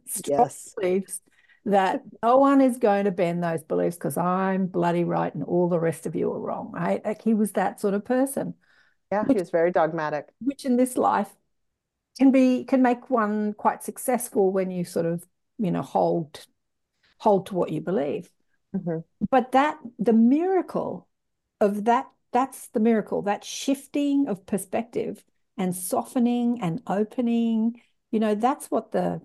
Strong yes. beliefs that no one is going to bend those beliefs because I'm bloody right and all the rest of you are wrong, right? Like he was that sort of person. Yeah, which, he was very dogmatic. Which in this life can be can make one quite successful when you sort of, you know, hold hold to what you believe. Mm-hmm. But that the miracle of that, that's the miracle, that shifting of perspective and softening and opening, you know, that's what the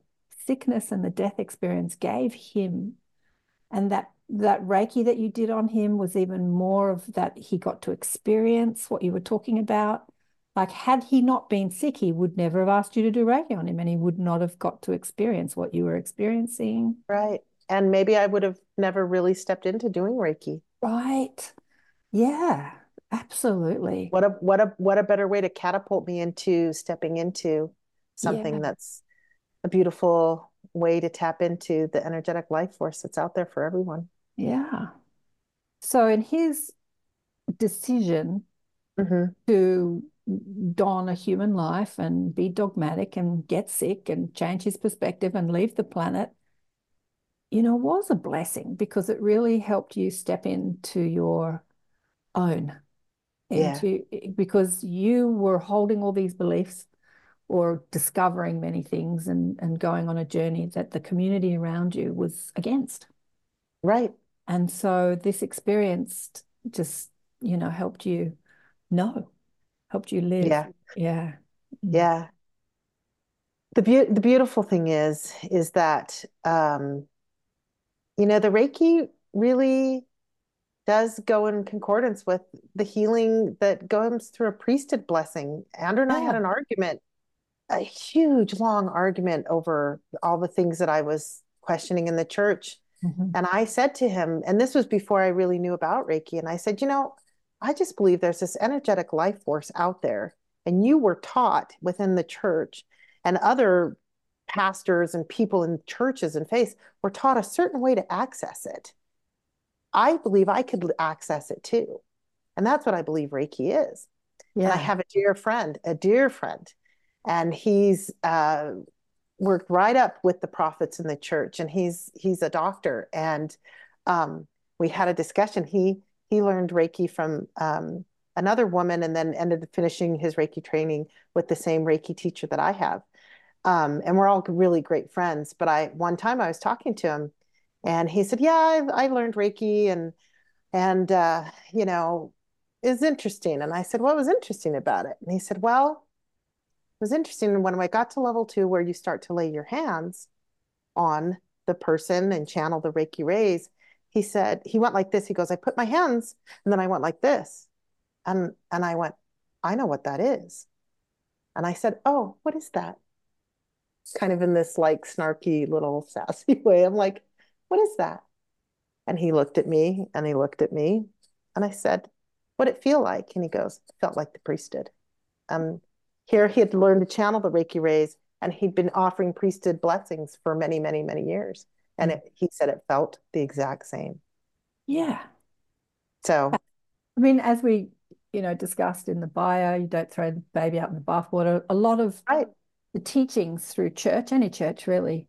sickness and the death experience gave him. And that that Reiki that you did on him was even more of that. He got to experience what you were talking about. Like, had he not been sick, he would never have asked you to do Reiki on him, and he would not have got to experience what you were experiencing. Right. And maybe I would have never really stepped into doing Reiki. Right. Yeah, absolutely. What a, what a, what a better way to catapult me into stepping into something yeah. that's a beautiful way to tap into the energetic life force that's out there for everyone. Yeah. So in his decision mm-hmm. to don a human life and be dogmatic and get sick and change his perspective and leave the planet, you know, was a blessing because it really helped you step into your own. Yeah. Into, because you were holding all these beliefs or discovering many things and, and going on a journey that the community around you was against. Right. And so this experience just, you know, helped you know, helped you live. Yeah. Yeah. Yeah. The, be the beautiful thing is, is that, um, you know, the Reiki really does go in concordance with the healing that goes through a priesthood blessing. Andrew and yeah. I had an argument, a huge long argument over all the things that I was questioning in the church. Mm-hmm. And I said to him, and this was before I really knew about Reiki. And I said, you know, I just believe there's this energetic life force out there. And you were taught within the church, and other pastors and people in churches and faiths were taught a certain way to access it. I believe I could access it too. And that's what I believe Reiki is. Yeah. And I have a dear friend, a dear friend, and he's uh, worked right up with the prophets in the church, and he's he's a doctor. And um, we had a discussion. He he learned Reiki from um, another woman, and then ended up finishing his Reiki training with the same Reiki teacher that I have. Um, and we're all really great friends. But I one time I was talking to him, and he said, "Yeah, I, I learned Reiki, and and uh, you know, it's interesting." And I said, "What was interesting about it?" And he said, "Well." It was interesting when I got to level two, where you start to lay your hands on the person and channel the Reiki rays. He said, he went like this. He goes, I put my hands and then I went like this. And, and I went, I know what that is. And I said, oh, what is that? Kind of in this like snarky little sassy way. I'm like, what is that? And he looked at me and he looked at me and I said, what'd it feel like? And he goes, it felt like the priesthood. Um, Here he had learned to channel the Reiki rays, and he'd been offering priesthood blessings for many, many, many years. And it, he said it felt the exact same. Yeah. So. I mean, as we, you know, discussed in the bio, you don't throw the baby out in the bathwater. A lot of right. the teachings through church, any church really,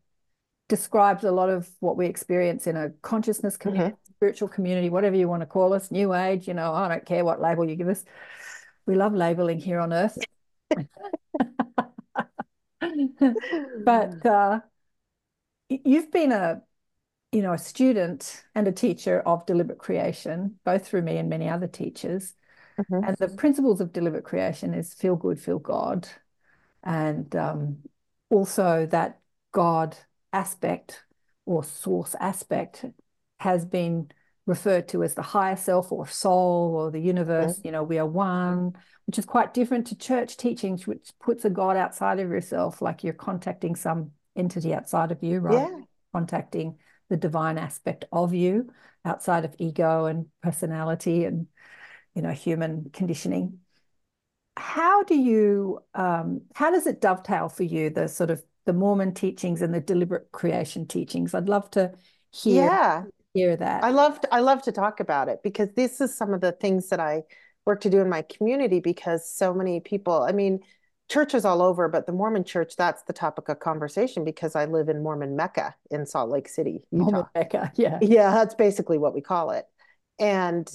describes a lot of what we experience in a consciousness community, mm-hmm. spiritual community, whatever you want to call us, new age, you know, I don't care what label you give us. We love labeling here on earth. But uh you've been a, you know, a student and a teacher of deliberate creation, both through me and many other teachers. Mm-hmm. And the principles of deliberate creation is feel good, feel God. And um, also that God aspect or source aspect has been referred to as the higher self or soul or the universe. Mm-hmm. You know, we are one, which is quite different to church teachings, which puts a God outside of yourself, like you're contacting some entity outside of you, right? Yeah. Contacting the divine aspect of you outside of ego and personality and, you know, human conditioning. How do you, um, how does it dovetail for you, the sort of the Mormon teachings and the deliberate creation teachings? I'd love to hear, yeah. hear that. I love, I love to talk about it, because this is some of the things that I work to do in my community, because so many people, I mean, churches all over, but the Mormon Church, that's the topic of conversation, because I live in Mormon Mecca in Salt Lake City, Utah. Mormon Mecca, yeah. Yeah, that's basically what we call it. And,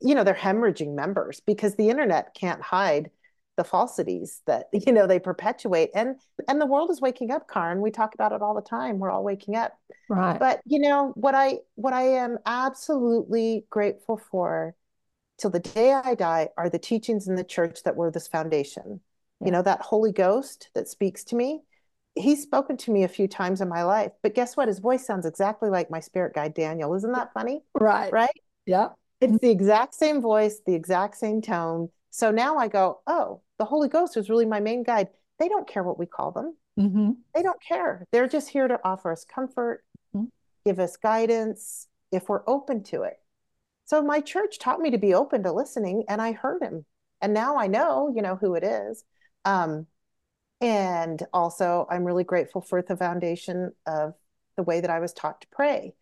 you know, they're hemorrhaging members because the internet can't hide the falsities that, you know, they perpetuate. And and the world is waking up, Karen. We talk about it all the time. We're all waking up. Right. But, you know, what I what I am absolutely grateful for till the day I die are the teachings in the church that were this foundation. You know, that Holy Ghost that speaks to me, he's spoken to me a few times in my life, but guess what? His voice sounds exactly like my spirit guide, Daniel. Isn't that funny? Right. Right? Yeah. It's the exact same voice, the exact same tone. So now I go, oh, the Holy Ghost is really my main guide. They don't care what we call them. Mm-hmm. They don't care. They're just here to offer us comfort, mm-hmm. give us guidance if we're open to it. So my church taught me to be open to listening, and I heard him. And now I know, you know, who it is. Um, and also I'm really grateful for the foundation of the way that I was taught to pray.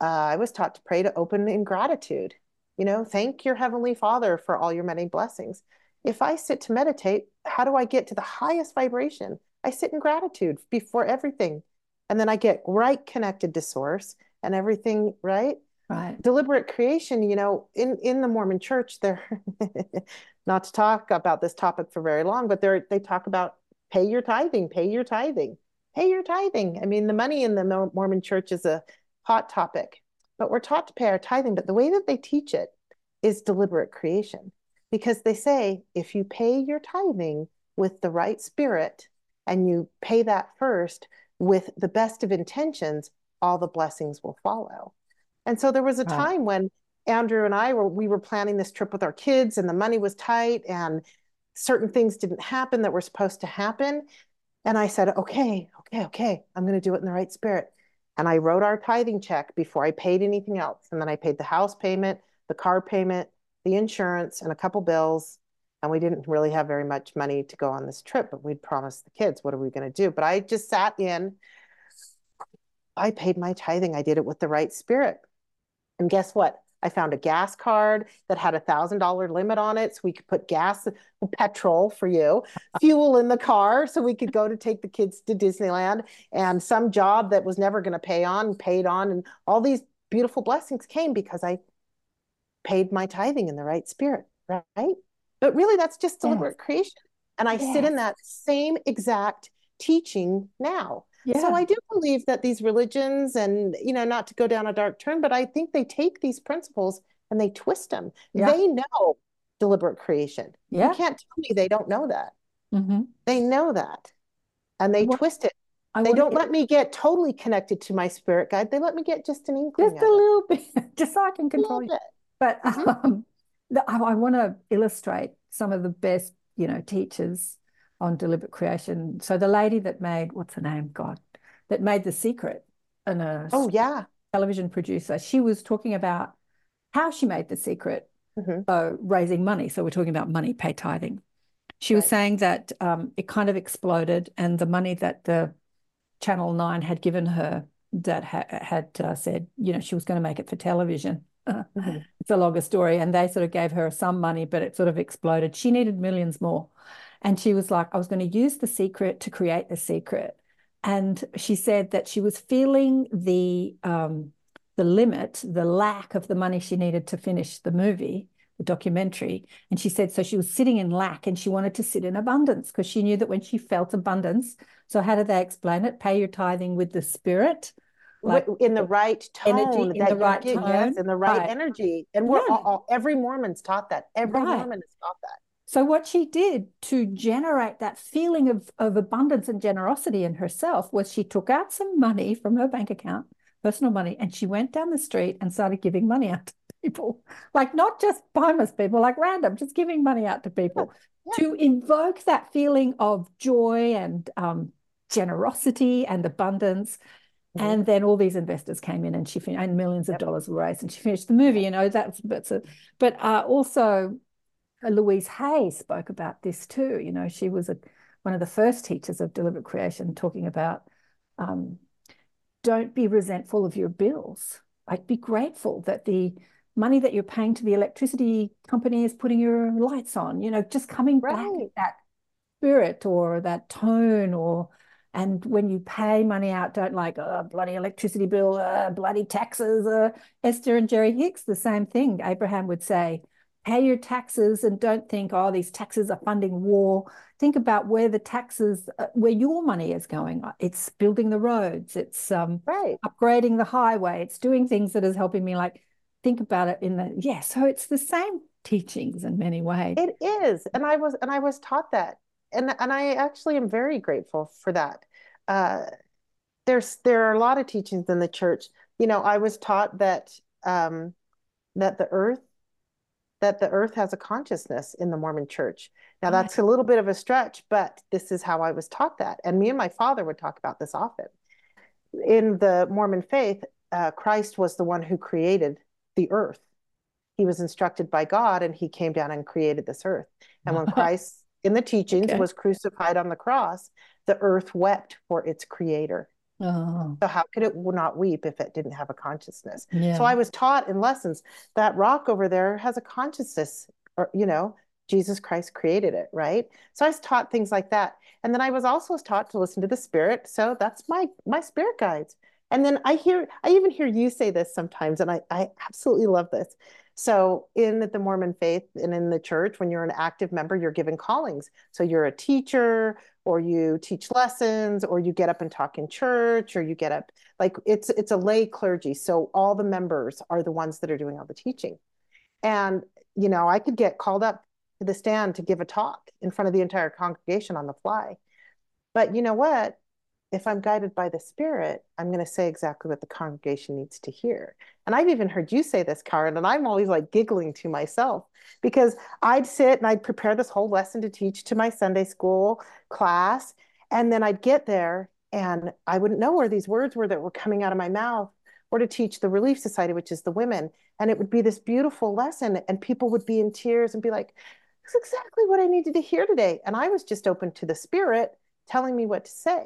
Uh, I was taught to pray to open in gratitude, you know, thank your Heavenly Father for all your many blessings. If I sit to meditate, how do I get to the highest vibration? I sit in gratitude before everything. And then I get right connected to source and everything, right? Right. Deliberate creation, you know, in, in the Mormon Church, they're not to talk about this topic for very long, but they're, they talk about pay your tithing, pay your tithing, pay your tithing. I mean, the money in the Mormon Church is a hot topic, but we're taught to pay our tithing. But the way that they teach it is deliberate creation, because they say, if you pay your tithing with the right spirit and you pay that first with the best of intentions, all the blessings will follow. And so there was a time wow. when Andrew and I were, we were planning this trip with our kids, and the money was tight and certain things didn't happen that were supposed to happen. And I said, okay, okay, okay, I'm going to do it in the right spirit. And I wrote our tithing check before I paid anything else. And then I paid the house payment, the car payment, the insurance, and a couple bills. And we didn't really have very much money to go on this trip, but we'd promised the kids, what are we going to do? But I just sat in, I paid my tithing. I did it with the right spirit. And guess what? I found a gas card that had a thousand dollar limit on it. So we could put gas, petrol for you, fuel in the car. So we could go to take the kids to Disneyland, and some job that was never going to pay on paid on. And all these beautiful blessings came because I paid my tithing in the right spirit. Right. But really that's just deliberate yes. creation. And I yes. sit in that same exact teaching now. Yeah. So I do believe that these religions, and, you know, not to go down a dark turn, but I think they take these principles and they twist them. Yeah. They know deliberate creation. Yeah. You can't tell me they don't know that. Mm-hmm. They know that. And they well, twist it. I they don't get... let me get totally connected to my spirit guide. They let me get just an inkling. Just a little it. bit. Just so I can control you. But mm-hmm. um, I, I want to illustrate some of the best, you know, teachers on deliberate creation. So the lady that made, what's her name? God, that made The Secret, and a oh, yeah. television producer, she was talking about how she made The Secret, mm-hmm. so raising money. So we're talking about money, pay tithing. She right. was saying that um, it kind of exploded, and the money that the Channel nine had given her that ha had uh, said, you know, she was going to make it for television. Mm-hmm. It's a longer story. And they sort of gave her some money, but it sort of exploded. She needed millions more. And she was like, I was going to use The Secret to create The Secret. And she said that she was feeling the um, the limit, the lack of the money she needed to finish the movie, a documentary, and she said, so she was sitting in lack and she wanted to sit in abundance because she knew that when she felt abundance, so how do they explain it? Pay your tithing with the spirit. Like in the right tone, energy, in the right get, tone, yes, in the right, right energy. And we're yeah. all, all, every Mormon's taught that. Every right. Mormon is taught that. So what she did to generate that feeling of, of abundance and generosity in herself was she took out some money from her bank account, personal money, and she went down the street and started giving money out to people. Like not just homeless people, like random, just giving money out to people yeah. to invoke that feeling of joy and um, generosity and abundance. And then all these investors came in, and she fin and millions of yep. dollars were raised, and she finished the movie. You know, that's that's a, but uh, also uh, Louise Hay spoke about this too. You know, she was a, one of the first teachers of deliberate creation, talking about um, don't be resentful of your bills. Like, be grateful that the money that you're paying to the electricity company is putting your lights on. You know, just coming right. back at that spirit or that tone or. And when you pay money out, don't like, oh, bloody electricity bill, uh, bloody taxes. Uh. Esther and Jerry Hicks, the same thing. Abraham would say, pay your taxes and don't think, oh, these taxes are funding war. Think about where the taxes, uh, where your money is going. It's building the roads. It's um, right. upgrading the highway. It's doing things that is helping me. Like, think about it in the, yeah, so it's the same teachings in many ways. It is. And I was, and I was taught that. And, and I actually am very grateful for that. Uh, there's there are a lot of teachings in the church. You know, I was taught that um, that the earth that the earth has a consciousness in the Mormon Church. Now that's a little bit of a stretch, but this is how I was taught that. And me and my father would talk about this often. In the Mormon faith, uh, Christ was the one who created the earth. He was instructed by God, and he came down and created this earth. And when Christ in the teachings okay. was crucified on the cross, the earth wept for its creator. Oh. So how could it not weep if it didn't have a consciousness? Yeah. So I was taught in lessons that rock over there has a consciousness, or, you know, Jesus Christ created it, right? So I was taught things like that. And then I was also taught to listen to the spirit. So that's my, my spirit guides. And then I hear, I even hear you say this sometimes, and I, I absolutely love this. So in the Mormon faith and in the church, when you're an active member, you're given callings. So you're a teacher, or you teach lessons, or you get up and talk in church, or you get up, like it's, it's a lay clergy. So all the members are the ones that are doing all the teaching. And, you know, I could get called up to the stand to give a talk in front of the entire congregation on the fly. But you know what? If I'm guided by the spirit, I'm going to say exactly what the congregation needs to hear. And I've even heard you say this, Karen, and I'm always like giggling to myself, because I'd sit and I'd prepare this whole lesson to teach to my Sunday school class. And then I'd get there and I wouldn't know where these words were that were coming out of my mouth, or to teach the Relief Society, which is the women. And it would be this beautiful lesson, and people would be in tears and be like, that's exactly what I needed to hear today. And I was just open to the spirit telling me what to say,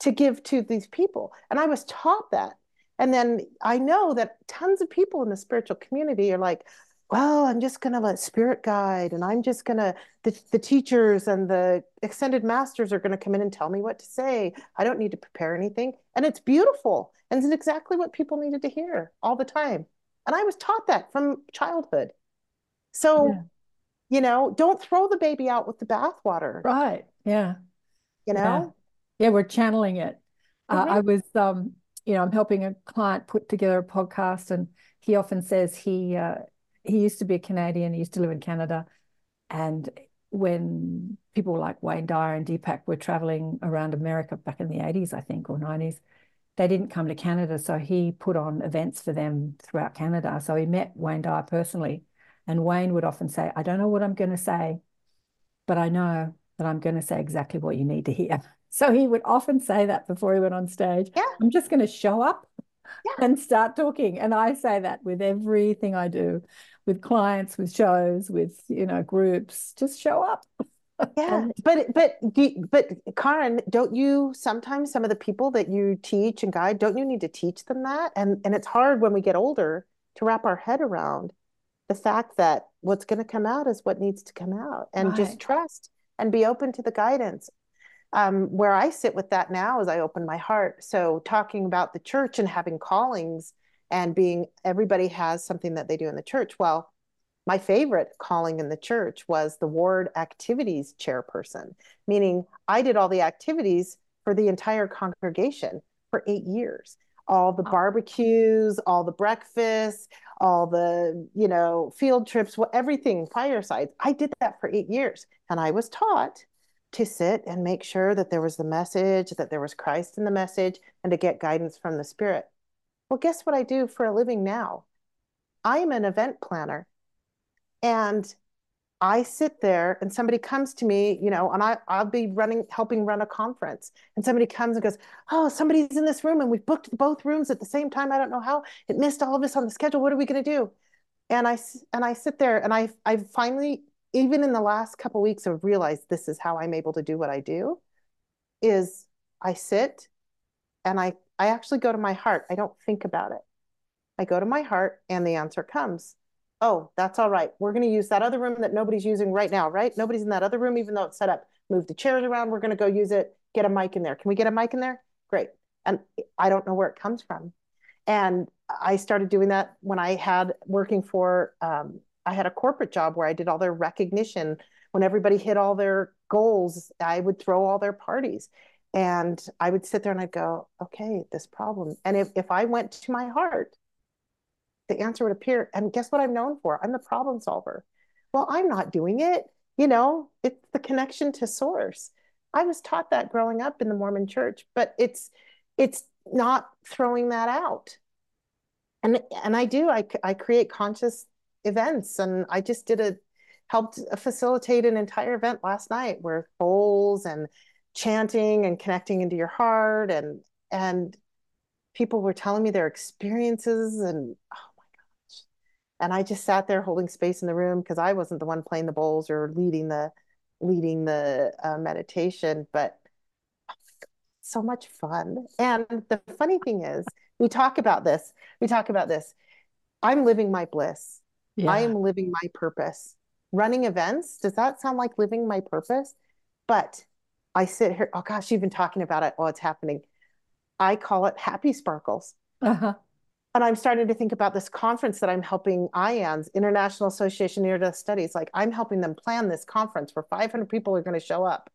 to give to these people. And I was taught that. And then I know that tons of people in the spiritual community are like, well, I'm just going to let spirit guide, and I'm just going to, the, the teachers and the extended masters are going to come in and tell me what to say. I don't need to prepare anything. And it's beautiful. And it's exactly what people needed to hear all the time. And I was taught that from childhood. So, yeah. you know, don't throw the baby out with the bathwater. Right. Yeah. You know? Yeah. Yeah, we're channeling it. Uh, I was, um, you know, I'm helping a client put together a podcast, and he often says he uh, he used to be a Canadian. He used to live in Canada, and when people like Wayne Dyer and Deepak were traveling around America back in the eighties, I think, or nineties, they didn't come to Canada, so he put on events for them throughout Canada. So he met Wayne Dyer personally, and Wayne would often say, "I don't know what I'm going to say, but I know that I'm going to say exactly what you need to hear." So he would often say that before he went on stage. Yeah. I'm just going to show up yeah. and start talking. And I say that with everything I do, with clients, with shows, with, you know, groups, just show up. Yeah. but, but, but Karen, don't you sometimes, some of the people that you teach and guide, don't you need to teach them that? And, and it's hard when we get older to wrap our head around the fact that what's going to come out is what needs to come out, and right. just trust and be open to the guidance. Um, where I sit with that now is I open my heart. So talking about the church and having callings and being, everybody has something that they do in the church. Well, my favorite calling in the church was the ward activities chairperson, meaning I did all the activities for the entire congregation for eight years. All the barbecues, all the breakfasts, all the, you know, field trips, everything, firesides. I did that for eight years. And I was taught to sit and make sure that there was the message, that there was Christ in the message, and to get guidance from the Spirit. Well, guess what I do for a living now? I'm an event planner. And I sit there and somebody comes to me, you know, and I, I'll be running, helping run a conference. And somebody comes and goes, oh, somebody's in this room and we've booked both rooms at the same time. I don't know how. It missed all of us on the schedule. What are we going to do? And I, and I sit there and I, I finally, even in the last couple of weeks, I've realized this is how I'm able to do what I do, is I sit and I, I actually go to my heart. I don't think about it. I go to my heart and the answer comes. Oh, that's all right. We're going to use that other room that nobody's using right now, right? Nobody's in that other room, even though it's set up. Move the chairs around. We're going to go use it. Get a mic in there. Can we get a mic in there? Great. And I don't know where it comes from. And I started doing that when I had working for, um, I had a corporate job where I did all their recognition. When everybody hit all their goals, I would throw all their parties. And I would sit there and I'd go, okay, this problem. And if, if I went to my heart, the answer would appear. And guess what I'm known for? I'm the problem solver. Well, I'm not doing it. You know, it's the connection to source. I was taught that growing up in the Mormon Church, but it's, it's not throwing that out. And, and I do, I, I create conscious events. And I just did a, helped facilitate an entire event last night where bowls and chanting and connecting into your heart, and, and people were telling me their experiences, and And I just sat there holding space in the room because I wasn't the one playing the bowls or leading the leading the uh, meditation, but so much fun. And the funny thing is, we talk about this. We talk about this. I'm living my bliss. Yeah. I am living my purpose. Running events, does that sound like living my purpose? But I sit here, oh gosh, you've been talking about it. Oh, it's happening. I call it happy sparkles. Uh-huh. And I'm starting to think about this conference that I'm helping I A N S, International Association of Near Death Studies. Like, I'm helping them plan this conference where five hundred people are going to show up.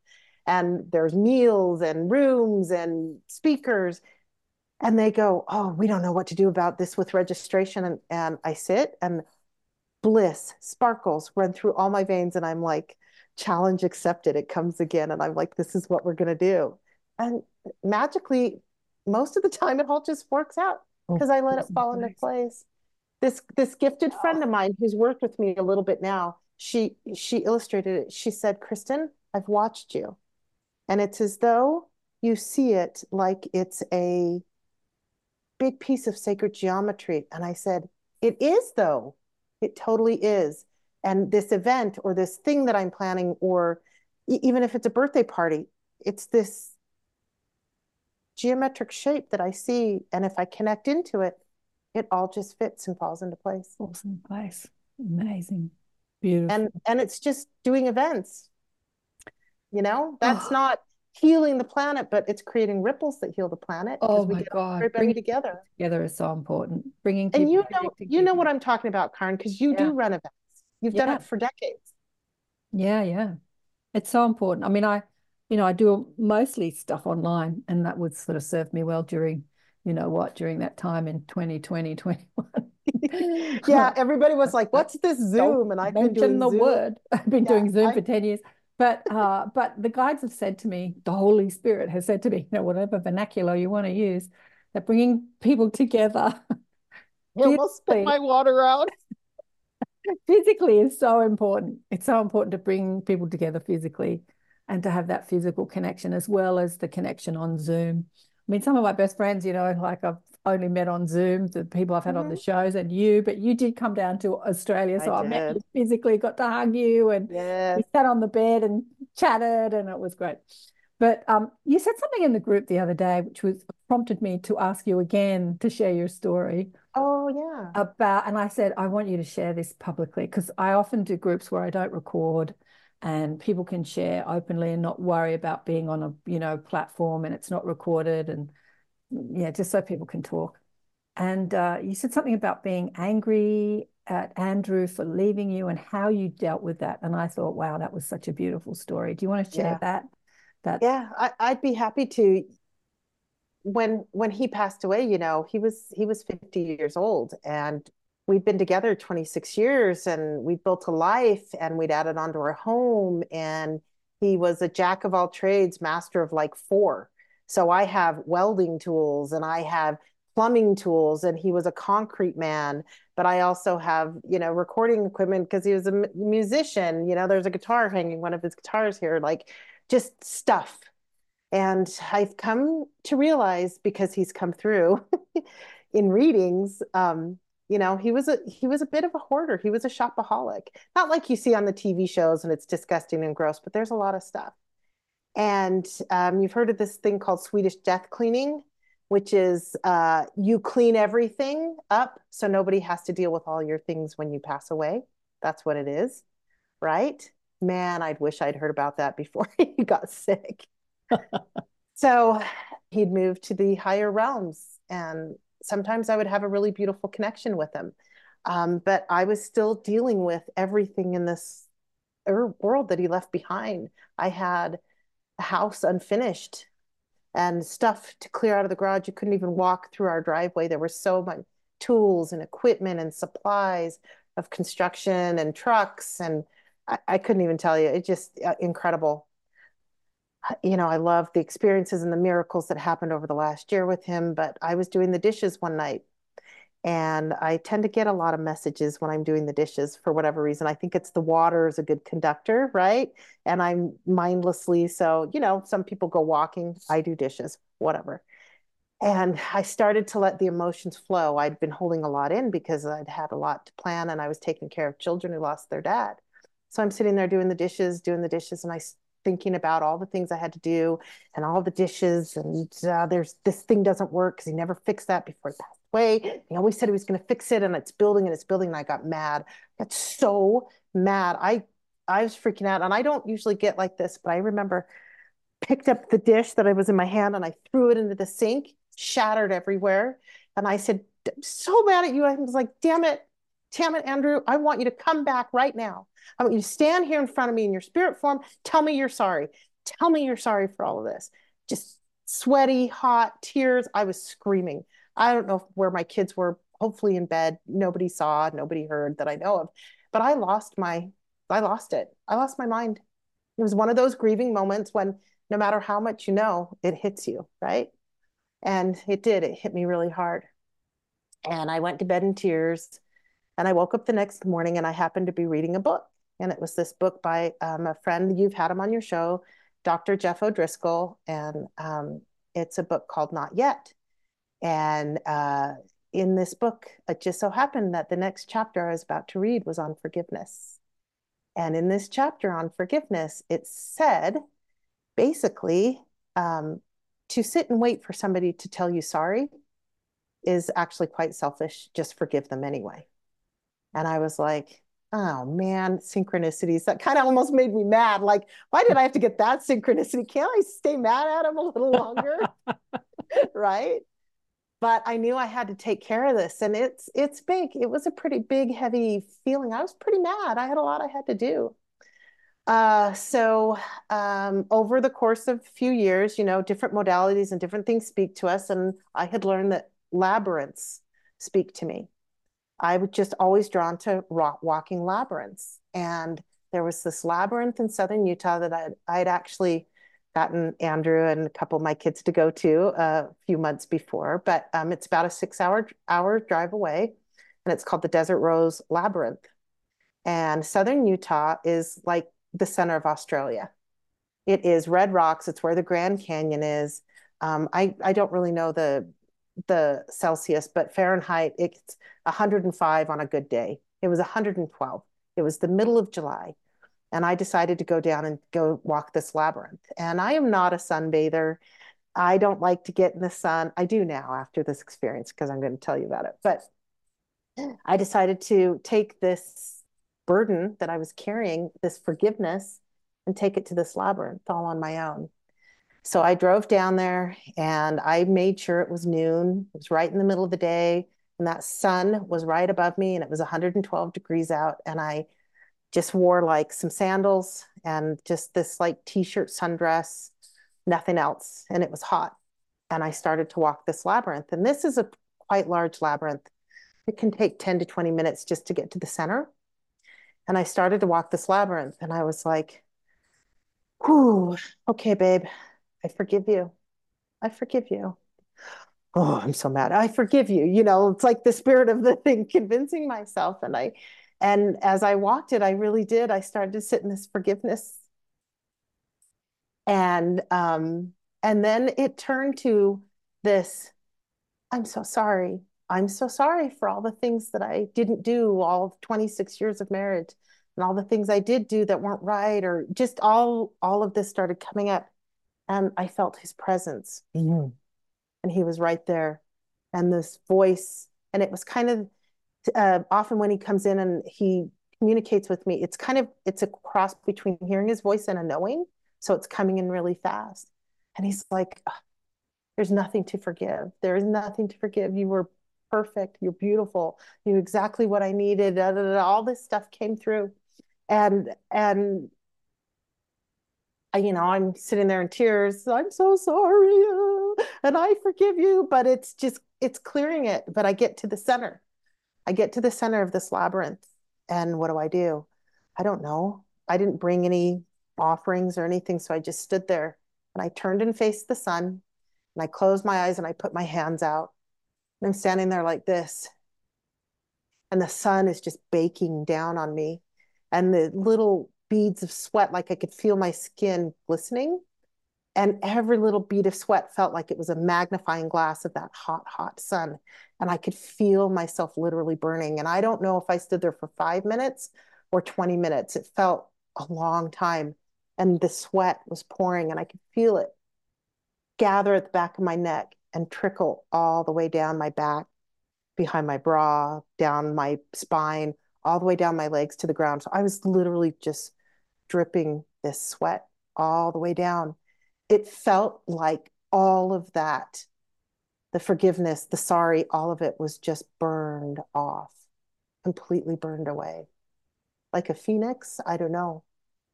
And there's meals and rooms and speakers. And they go, oh, we don't know what to do about this with registration. And, and I sit and bliss, sparkles run through all my veins. And I'm like, challenge accepted. It comes again. And I'm like, this is what we're going to do. And magically, most of the time, it all just works out, because I let it fall into place. This this gifted friend of mine who's worked with me a little bit now, she she illustrated it. She said, Kristen, I've watched you. And it's as though you see it like it's a big piece of sacred geometry. And I said, it is though. It totally is. And this event or this thing that I'm planning, or e- even if it's a birthday party, it's this geometric shape that I see, and if I connect into it, it all just fits and falls into place. Falls into place. Amazing. Beautiful. And and it's just doing events. You know, that's oh. not healing the planet, but it's creating ripples that heal the planet. Oh my we get God! Bringing together, together is so important. Bringing people and you know you people. know what I'm talking about, Karen, because you yeah. do run events. You've yeah. done it for decades. Yeah, yeah, it's so important. I mean, I. You know, I do mostly stuff online, and that would sort of serve me well during, you know what, during that time in twenty twenty, twenty-one. Yeah, everybody was like, what's this Zoom? And I've been doing the Zoom. word. I've been yeah, doing Zoom I... for ten years. But uh, but the guides have said to me, the Holy Spirit has said to me, you know, whatever vernacular you want to use, that bringing people together. I almost spit my water out. Physically is so important. It's so important to bring people together physically, and to have that physical connection as well as the connection on Zoom. I mean, some of my best friends, you know, like I've only met on Zoom, the people I've had mm-hmm. on the shows, and you, but you did come down to Australia. So I, I met you physically, got to hug you, and yes. we sat on the bed and chatted, and it was great. But um, you said something in the group the other day, which was prompted me to ask you again to share your story. Oh, yeah. About, and I said, I want you to share this publicly, because I often do groups where I don't record, and people can share openly and not worry about being on a, you know, platform, and it's not recorded, and yeah, just so people can talk. And uh, you said something about being angry at Andrew for leaving you and how you dealt with that. And I thought, wow, that was such a beautiful story. Do you want to share yeah. that? That yeah, I, I'd be happy to. When when he passed away, you know, he was he was fifty years old, and we'd been together twenty-six years, and we built a life, and we'd added onto our home, and he was a jack of all trades, master of like four. So I have welding tools, and I have plumbing tools, and he was a concrete man, but I also have, you know, recording equipment because he was a musician. You know, there's a guitar hanging, one of his guitars here, like just stuff. And I've come to realize, because he's come through in readings, um, you know, he was a he was a bit of a hoarder. He was a shopaholic. Not like you see on the T V shows and it's disgusting and gross, but there's a lot of stuff. And um, you've heard of this thing called Swedish death cleaning, which is uh, you clean everything up so nobody has to deal with all your things when you pass away. That's what it is, right? Man, I'd wish I'd heard about that before he got sick. So he'd moved to the higher realms, and sometimes I would have a really beautiful connection with him. Um, but I was still dealing with everything in this world that he left behind. I had a house unfinished and stuff to clear out of the garage. You couldn't even walk through our driveway. There were so much tools and equipment and supplies of construction and trucks. And I, I couldn't even tell you, it just uh, incredible. You know, I love the experiences and the miracles that happened over the last year with him, but I was doing the dishes one night, and I tend to get a lot of messages when I'm doing the dishes for whatever reason. I think it's the water is a good conductor, right? And I'm mindlessly, so, you know, some people go walking, I do dishes, whatever. And I started to let the emotions flow. I'd been holding a lot in because I'd had a lot to plan, and I was taking care of children who lost their dad. So I'm sitting there doing the dishes, doing the dishes, and I thinking about all the things I had to do and all the dishes, and uh, there's this thing doesn't work because he never fixed that before he passed away. He always said he was going to fix it, and it's building and it's building. And I got mad. I got so mad. I, I was freaking out, and I don't usually get like this, but I remember picked up the dish that I was in my hand and I threw it into the sink, shattered everywhere. And I said, I'm so mad at you. I was like, damn it. Damn it, Andrew, I want you to come back right now. I want you to stand here in front of me in your spirit form. Tell me you're sorry. Tell me you're sorry for all of this. Just sweaty, hot, tears. I was screaming. I don't know where my kids were, hopefully in bed. Nobody saw, nobody heard that I know of. But I lost my, I lost it. I lost my mind. It was one of those grieving moments when no matter how much you know, it hits you, right? And it did. It hit me really hard. And I went to bed in tears. And I woke up the next morning, and I happened to be reading a book. And it was this book by um, a friend, you've had him on your show, Doctor Jeff O'Driscoll. And um, it's a book called Not Yet. And uh, in this book, it just so happened that the next chapter I was about to read was on forgiveness. And in this chapter on forgiveness, it said, basically, um, to sit and wait for somebody to tell you sorry is actually quite selfish. Just forgive them anyway. And I was like, oh man, synchronicities. That kind of almost made me mad. Like, why did I have to get that synchronicity? Can't I stay mad at him a little longer? Right? But I knew I had to take care of this. And it's, it's big. It was a pretty big, heavy feeling. I was pretty mad. I had a lot I had to do. Uh, so um, over the course of a few years, you know, different modalities and different things speak to us. And I had learned that labyrinths speak to me. I was just always drawn to rock walking labyrinths. And there was this labyrinth in Southern Utah that I'd, I'd actually gotten Andrew and a couple of my kids to go to a few months before, but um, it's about a six hour, hour drive away, and it's called the Desert Rose Labyrinth. And Southern Utah is like the center of Australia. It is red rocks. It's where the Grand Canyon is. Um, I, I don't really know the the Celsius, but Fahrenheit, it's one hundred and five on a good day. It was one hundred and twelve. It was the middle of July. And I decided to go down and go walk this labyrinth. And I am not a sunbather. I don't like to get in the sun. I do now after this experience, because I'm going to tell you about it. But I decided to take this burden that I was carrying, this forgiveness, and take it to this labyrinth all on my own. So I drove down there, and I made sure it was noon. It was right in the middle of the day. and that sun was right above me, and it was one hundred twelve degrees out, and I just wore like some sandals and just this like t-shirt sundress, nothing else, and it was hot. And I started to walk this labyrinth, and this is a quite large labyrinth. It can take ten to twenty minutes just to get to the center. And I started to walk this labyrinth, and I was like, whew, okay, babe, I forgive you. I forgive you. Oh, I'm so mad. I forgive you. You know, it's like the spirit of the thing convincing myself. And I, and as I walked it, I really did. I started to sit in this forgiveness. And, um, and then it turned to this, I'm so sorry. I'm so sorry for all the things that I didn't do, all twenty-six years of marriage, and all the things I did do that weren't right, or just all, all of this started coming up. And I felt his presence. Mm-hmm. And he was right there. And this voice, and it was kind of, uh, often when he comes in and he communicates with me, it's kind of, it's a cross between hearing his voice and a knowing. So it's coming in really fast. And he's like, oh, there's nothing to forgive. There is nothing to forgive. You were perfect. You're beautiful. You knew exactly what I needed. Da, da, da, da. All this stuff came through. And, and, you know, I'm sitting there in tears. I'm so sorry. And I forgive you. But it's just, it's clearing it. But I get to the center. I get to the center of this labyrinth. And what do I do? I don't know. I didn't bring any offerings or anything. So I just stood there. And I turned and faced the sun. And I closed my eyes and I put my hands out. And I'm standing there like this. And the sun is just baking down on me. And the little beads of sweat, like I could feel my skin glistening. And every little bead of sweat felt like it was a magnifying glass of that hot, hot sun. And I could feel myself literally burning. And I don't know if I stood there for five minutes or twenty minutes. It felt a long time. And the sweat was pouring, and I could feel it gather at the back of my neck and trickle all the way down my back, behind my bra, down my spine, all the way down my legs to the ground. So I was literally just dripping this sweat all the way down. It felt like all of that, the forgiveness, the sorry, all of it was just burned off, completely burned away. Like a phoenix, I don't know,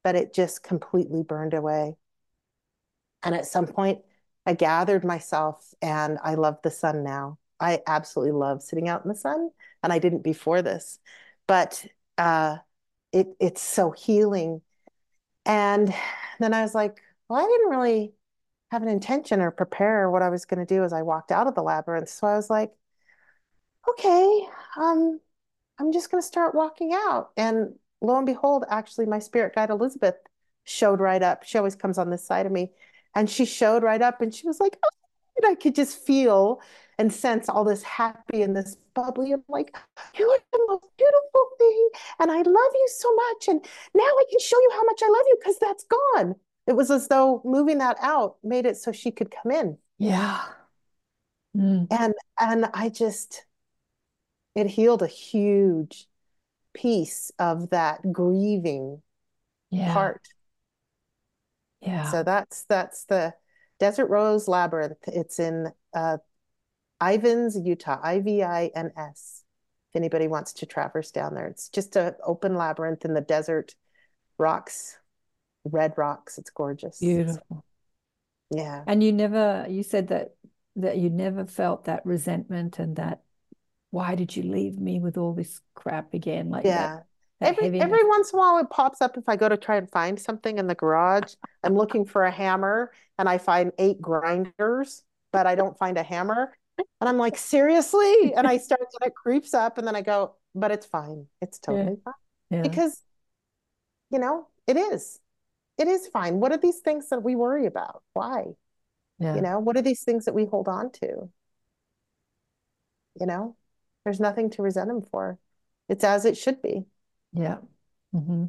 but it just completely burned away. And at some point I gathered myself, and I love the sun now. I absolutely love sitting out in the sun, and I didn't before this, but uh, it, it's so healing. And then I was like, well, I didn't really have an intention or prepare what I was going to do as I walked out of the labyrinth. So I was like, okay, um, I'm just going to start walking out. And lo and behold, actually, my spirit guide, Elizabeth, showed right up. She always comes on this side of me. And she showed right up, and she was like, oh, and I could just feel and sense all this happy and this bubbly. I'm like, you are the most beautiful thing, and I love you so much. And now I can show you how much I love you, because that's gone. It was as though moving that out made it so she could come in. Yeah. Mm. And, and I just, it healed a huge piece of that grieving yeah. part. Yeah. So that's, that's the Desert Rose Labyrinth. It's in uh, Ivins, Utah, I V I N S. If anybody wants to traverse down there, it's just an open labyrinth in the desert, rocks, red rocks. It's gorgeous. Beautiful. So, yeah. And you never, you said that, that you never felt that resentment and that, why did you leave me with all this crap again? Like yeah. that. Every, every once in a while it pops up. If I go to try and find something in the garage, I'm looking for a hammer and I find eight grinders, but I don't find a hammer. And I'm like, seriously? And I start, and it creeps up, and then I go, but it's fine. It's totally yeah. fine. Yeah. Because, you know, it is, it is fine. What are these things that we worry about? Why? Yeah. You know, what are these things that we hold on to? You know, there's nothing to resent him for. It's as it should be. Yeah. Mm-hmm.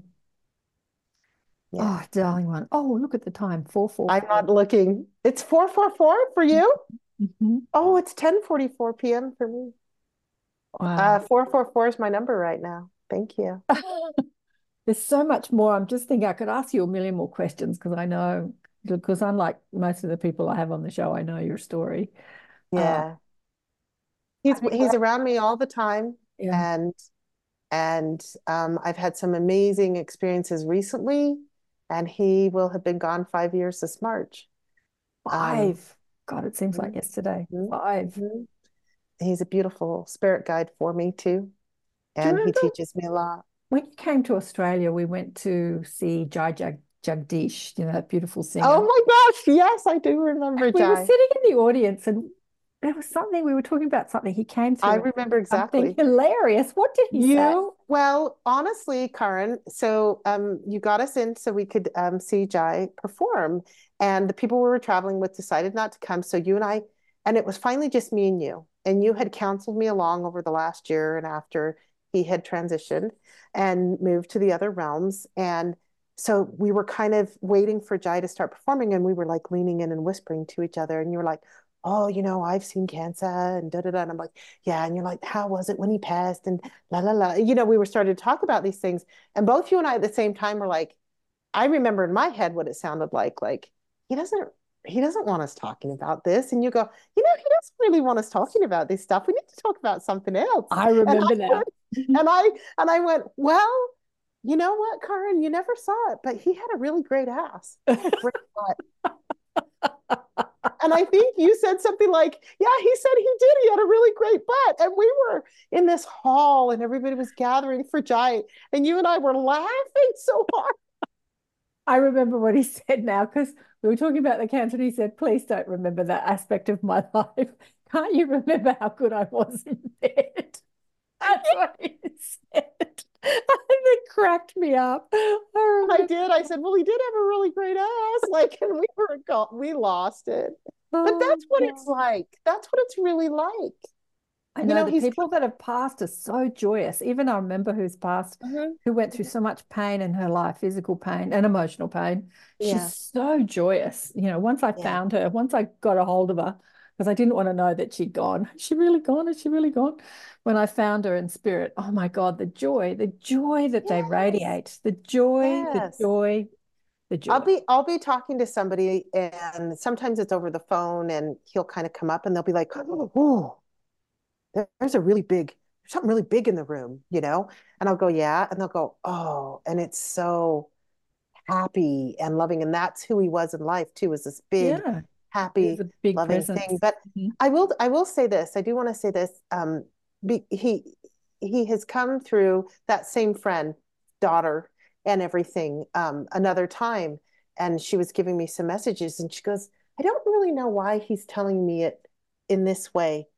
Yeah. Oh, darling one. Oh, look at the time. Four four. I'm not looking. It's four four four for you. Mm-hmm. Oh, it's ten forty four p.m. for me. Wow. Uh, four four four is my number right now. Thank you. There's so much more. I'm just thinking I could ask you a million more questions, because I know, because unlike most of the people I have on the show, I know your story. Yeah. Uh, he's he's around me all the time. Yeah. And and um, I've had some amazing experiences recently, and he will have been gone five years this March. Five. Um, God, it seems like yesterday. Mm-hmm. Five. Mm-hmm. He's a beautiful spirit guide for me too. And he teaches me a lot. When you came to Australia, we went to see Jai Jag Jagdish, you know, that beautiful singer. Oh my gosh, yes, I do remember and Jai. We were sitting in the audience and there was something, we were talking about something he came to. I remember exactly. Hilarious. What did he you, say? Well, honestly, Karen, so um, you got us in so we could um, see Jai perform. And the people we were traveling with decided not to come. So you and I, and it was finally just me and you. And you had counseled me along over the last year and after he had transitioned and moved to the other realms. And so we were kind of waiting for Jai to start performing, and we were like leaning in and whispering to each other. And you were like, oh, you know, I've seen cancer and da, da, da. And I'm like, yeah. And you're like, how was it when he passed? And la, la, la. You know, we were starting to talk about these things. And both you and I at the same time were like, I remember in my head what it sounded like. Like, he doesn't, he doesn't want us talking about this. And you go, you know, he doesn't really want us talking about this stuff. We need to talk about something else. I remember and I, that. and I, and I went, well, you know what, Karen, you never saw it, but he had a really great ass. He had a great butt. And I think you said something like, yeah, he said he did. He had a really great butt. And we were in this hall and everybody was gathering for Jai. And you and I were laughing so hard. I remember what he said now, because we were talking about the cancer and he said, please don't remember that aspect of my life. Can't you remember how good I was in bed? That's what he said. It cracked me up. I, I did. I said, well, he did have a really great ass. Like, and we were gone. We lost it. Oh, but that's what yeah. it's like. That's what it's really like. I know, you know the he's... people that have passed are so joyous. Even I remember who's passed, mm-hmm. who went through so much pain in her life, physical pain and emotional pain. Yeah. She's so joyous. You know, once I yeah. found her, once I got a hold of her, because I didn't want to know that she'd gone. Is she really gone? Is she really gone? When I found her in spirit, oh my God, the joy, the joy that yes. they radiate, the joy, yes. the joy, the joy. I'll be, I'll be talking to somebody, and sometimes it's over the phone, and he'll kind of come up, and they'll be like, "Oh, there's a really big, there's something really big in the room," you know. And I'll go, "Yeah," and they'll go, "Oh," and it's so happy and loving, and that's who he was in life too. Is this big? Yeah. happy, loving presence. thing. But mm-hmm. I will, I will say this. I do want to say this. Um, be, he, he has come through that same friend, daughter and everything, um, another time. And she was giving me some messages and she goes, I don't really know why he's telling me it in this way.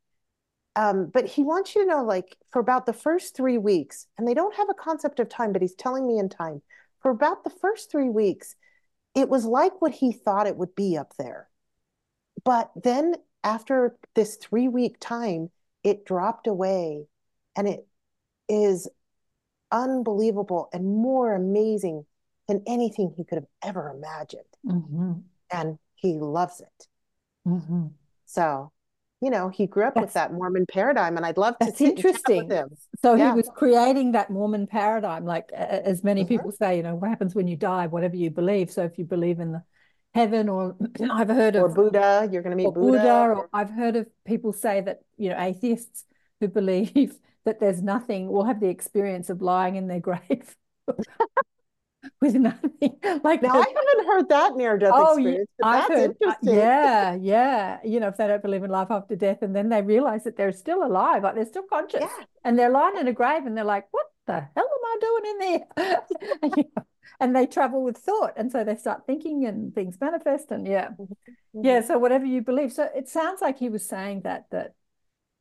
Um, but he wants you to know, like for about the first three weeks, and they don't have a concept of time, but he's telling me in time for about the first three weeks, it was like what he thought it would be up there. But then after this three week time, it dropped away and it is unbelievable and more amazing than anything he could have ever imagined. Mm-hmm. And he loves it. Mm-hmm. So, you know, he grew up that's, with that Mormon paradigm and I'd love to see interesting. With him. So yeah. he was creating that Mormon paradigm. Like as many mm-hmm. people say, you know, what happens when you die, whatever you believe. So if you believe in the heaven, or I've heard of or Buddha, you're going to meet Buddha. Buddha or, or I've heard of people say that, you know, atheists who believe that there's nothing will have the experience of lying in their grave with nothing. Like now, I haven't heard that near death oh, experience. But I've that's heard, interesting. Yeah, yeah. You know, if they don't believe in life after death, and then they realize that they're still alive, like they're still conscious, yeah. and they're lying in a grave, and they're like, "What the hell am I doing in there?" And they travel with thought. And so they start thinking and things manifest. And yeah. Mm-hmm. Yeah. So whatever you believe. So it sounds like he was saying that, that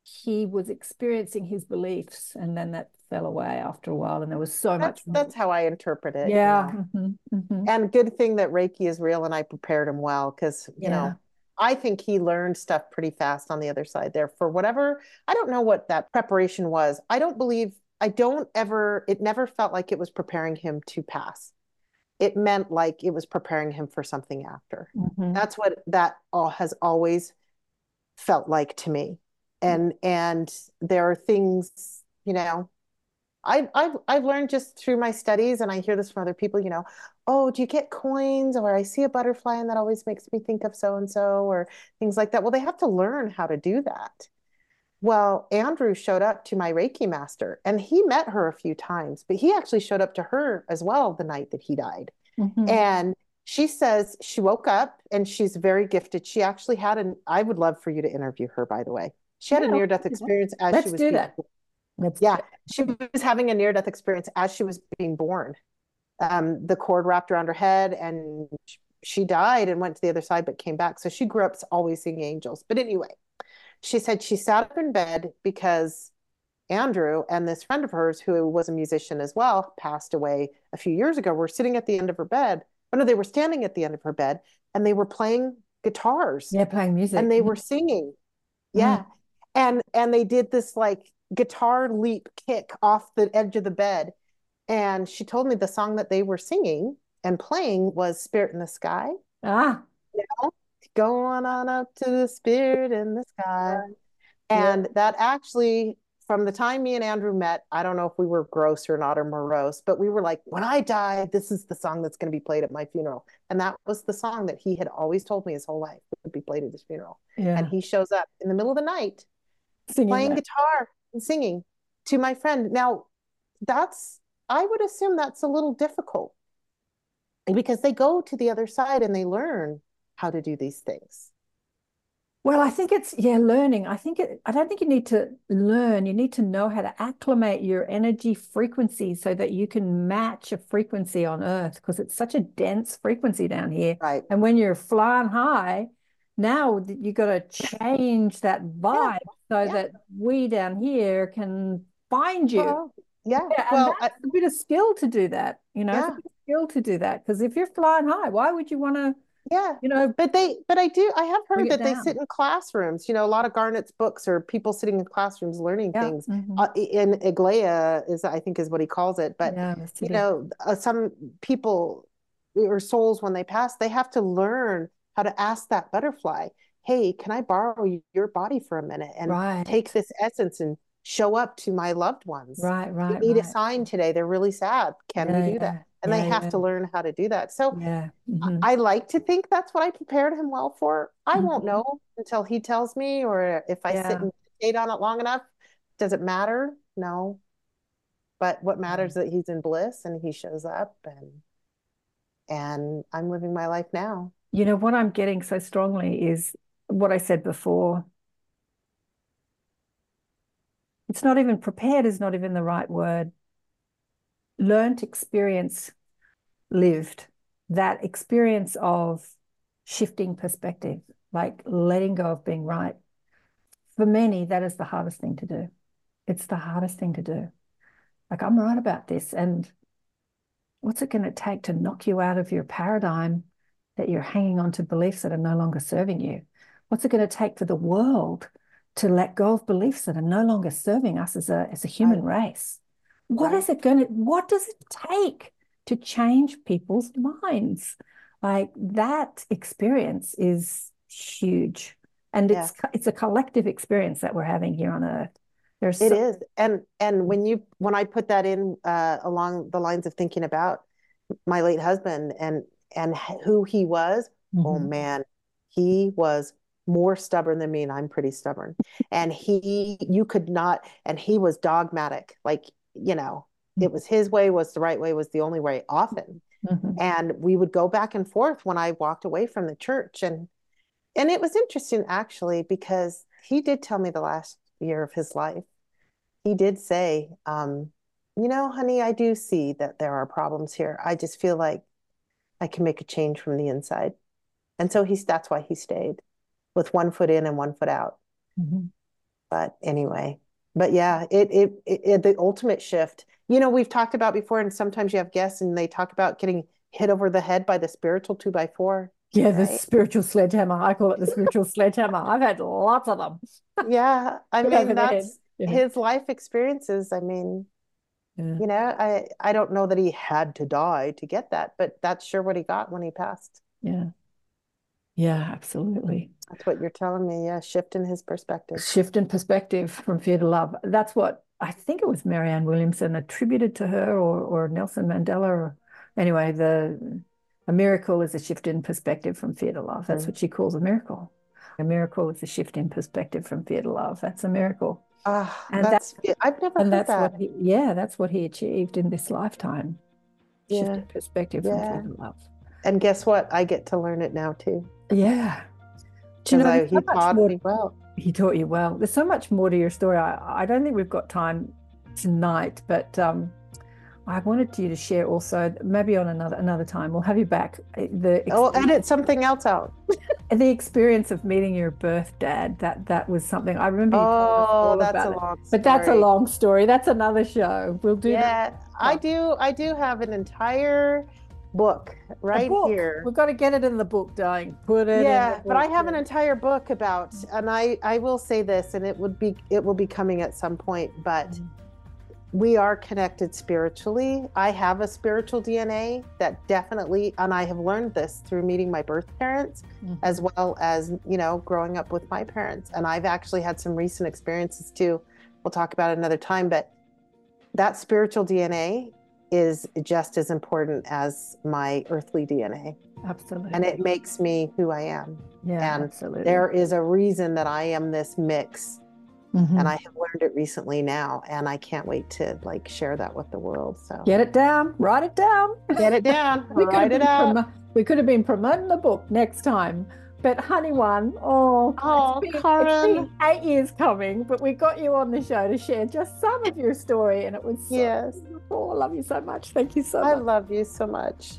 he was experiencing his beliefs and then that fell away after a while. And there was so that's, much. That's how I interpret it. Yeah. You know? Mm-hmm. Mm-hmm. And good thing that Reiki is real and I prepared him well. Cause you yeah. know, I think he learned stuff pretty fast on the other side there for whatever, I don't know what that preparation was. I don't believe, I don't ever, it never felt like it was preparing him to pass. It meant like it was preparing him for something after. Mm-hmm. That's what that all has always felt like to me. And, mm-hmm. and there are things, you know, I, I've, I've learned just through my studies, and I hear this from other people, you know, oh, do you get coins? Or I see a butterfly and that always makes me think of so-and-so or things like that. Well, they have to learn how to do that. Well, Andrew showed up to my Reiki master, and he met her a few times, but he actually showed up to her as well the night that he died. Mm-hmm. And she says she woke up and she's very gifted. She actually had an, I would love for you to interview her, by the way. She had yeah, a near-death experience as Let's she was do being that. Born. Let's yeah, do that. She was having a near-death experience as she was being born. Um, the cord wrapped around her head, and she died and went to the other side, but came back. So she grew up always seeing angels. But anyway, she said she sat up in bed because Andrew and this friend of hers, who was a musician as well, passed away a few years ago, were sitting at the end of her bed. Oh, no, they were standing at the end of her bed, and they were playing guitars. Yeah, playing music. And they were singing. Yeah. Mm. And and they did this like guitar leap kick off the edge of the bed. And she told me the song that they were singing and playing was Spirit in the Sky. Ah. You know? Going on up to the spirit in the sky. And yeah. that actually, from the time me and Andrew met, I don't know if we were gross or not or morose, but we were like, when I die, this is the song that's going to be played at my funeral. And that was the song that he had always told me his whole life would be played at his funeral. Yeah. And he shows up in the middle of the night singing playing that. guitar and singing to my friend. Now, that's, I would assume that's a little difficult because they go to the other side and they learn how to do these things. Well, I think it's, yeah, learning. I think it, I don't think you need to learn. You need to know how to acclimate your energy frequency so that you can match a frequency on Earth, because it's such a dense frequency down here. Right. And when you're flying high, now you got to change that vibe yeah. so yeah. that we down here can find you. Well, yeah. yeah. Well, I, a bit of skill to do that, you know, yeah. it's a bit of skill to do that, because if you're flying high, why would you want to? Yeah, you know, but they, but I do, I have heard that down. they sit in classrooms, you know, a lot of Garnet's books are people sitting in classrooms learning yeah. things. Mm-hmm. uh, in Iglea is, I think is what he calls it. But, yeah, you know, uh, some people or souls, when they pass, they have to learn how to ask that butterfly, hey, can I borrow your body for a minute and right. take this essence and show up to my loved ones? Right, right. They need right. a sign today. They're really sad. Can yeah, we do yeah. that? And yeah, they have yeah. to learn how to do that. So yeah. mm-hmm. I like to think that's what I prepared him well for. I mm-hmm. won't know until he tells me, or if I yeah. sit and meditate on it long enough. Does it matter? No. But what matters mm-hmm. is that he's in bliss and he shows up, and and I'm living my life now. You know, what I'm getting so strongly is what I said before. It's not even prepared is not even the right word. Learned experience lived, that experience of shifting perspective, like letting go of being right. For many, that is the hardest thing to do. It's the hardest thing to do. Like, I'm right about this. And what's it going to take to knock you out of your paradigm that you're hanging on to beliefs that are no longer serving you? What's it going to take for the world to let go of beliefs that are no longer serving us as a, as a human race? What is it going to, what does it take to change people's minds? Like, that experience is huge. And yeah. it's, it's a collective experience that we're having here on Earth. There's it so- is. And, and when you, when I put that in uh, along the lines of thinking about my late husband and, and who he was, mm-hmm. oh man, he was more stubborn than me, and I'm pretty stubborn. And he, you could not, and he was dogmatic. Like, you know, it was his way was the right way, was the only way often. Mm-hmm. And we would go back and forth when I walked away from the church. And, and it was interesting actually, because he did tell me the last year of his life, he did say, um, you know, honey, I do see that there are problems here. I just feel like I can make a change from the inside. And so he's, that's why he stayed with one foot in and one foot out. Mm-hmm. But anyway, But yeah, it, it it the ultimate shift. You know, we've talked about before, and sometimes you have guests and they talk about getting hit over the head by the spiritual two by four. Yeah, right? The spiritual sledgehammer. I call it the spiritual sledgehammer. I've had lots of them. Yeah, I mean, that's yeah. his life experiences. I mean, yeah. you know, I, I don't know that he had to die to get that, but that's sure what he got when he passed. Yeah. Yeah, absolutely. That's what you're telling me. Yeah, shift in his perspective. Shift in perspective from fear to love. That's what I think it was Marianne Williamson attributed to her, or or Nelson Mandela. Or, anyway, the a miracle is a shift in perspective from fear to love. That's mm. what she calls a miracle. A miracle is a shift in perspective from fear to love. That's a miracle. Ah, and that's, that's I've never and heard that's that. What he, yeah, that's what he achieved in this lifetime. Yeah. Shift in perspective yeah. from fear to love. And guess what? I get to learn it now too. Yeah. Do you know, I, he so taught me to, well. He taught you well. There's so much more to your story. I, I don't think we've got time tonight, but um, I wanted you to share also, maybe on another another time, we'll have you back. The I'll edit something else out. The experience of meeting your birth dad, that that was something I remember. You oh, that's a long it. story. But that's a long story. That's another show. We'll do yeah, that. Yeah, I do. I do have an entire book right book. here. We've got to get it in the book, dying. Put it. Yeah, in the book, but I have an entire book about, and I I will say this, and it would be it will be coming at some point, but. Mm. We are connected spiritually. I have a spiritual D N A that definitely, and I have learned this through meeting my birth parents, mm-hmm. as well as, you know, growing up with my parents. And I've actually had some recent experiences too. We'll talk about it another time, but that spiritual D N A is just as important as my earthly D N A. Absolutely. And it makes me who I am. Yeah, and absolutely. There is a reason that I am this mix. Mm-hmm. And I have learned it recently now, and I can't wait to like share that with the world. So get it down, write it down, get it down, we write it out. Promo- we could have been promoting the book next time, but honey, one, oh, oh it's been, Karen. It's been eight years coming, but we got you on the show to share just some of your story, and it was so yes. beautiful. I love you so much. Thank you so much. I love you so much.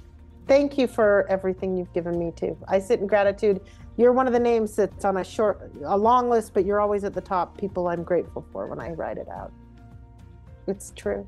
Thank you for everything you've given me too. I sit in gratitude. You're one of the names that's on a short, a long list, but you're always at the top. People I'm grateful for when I write it out. It's true.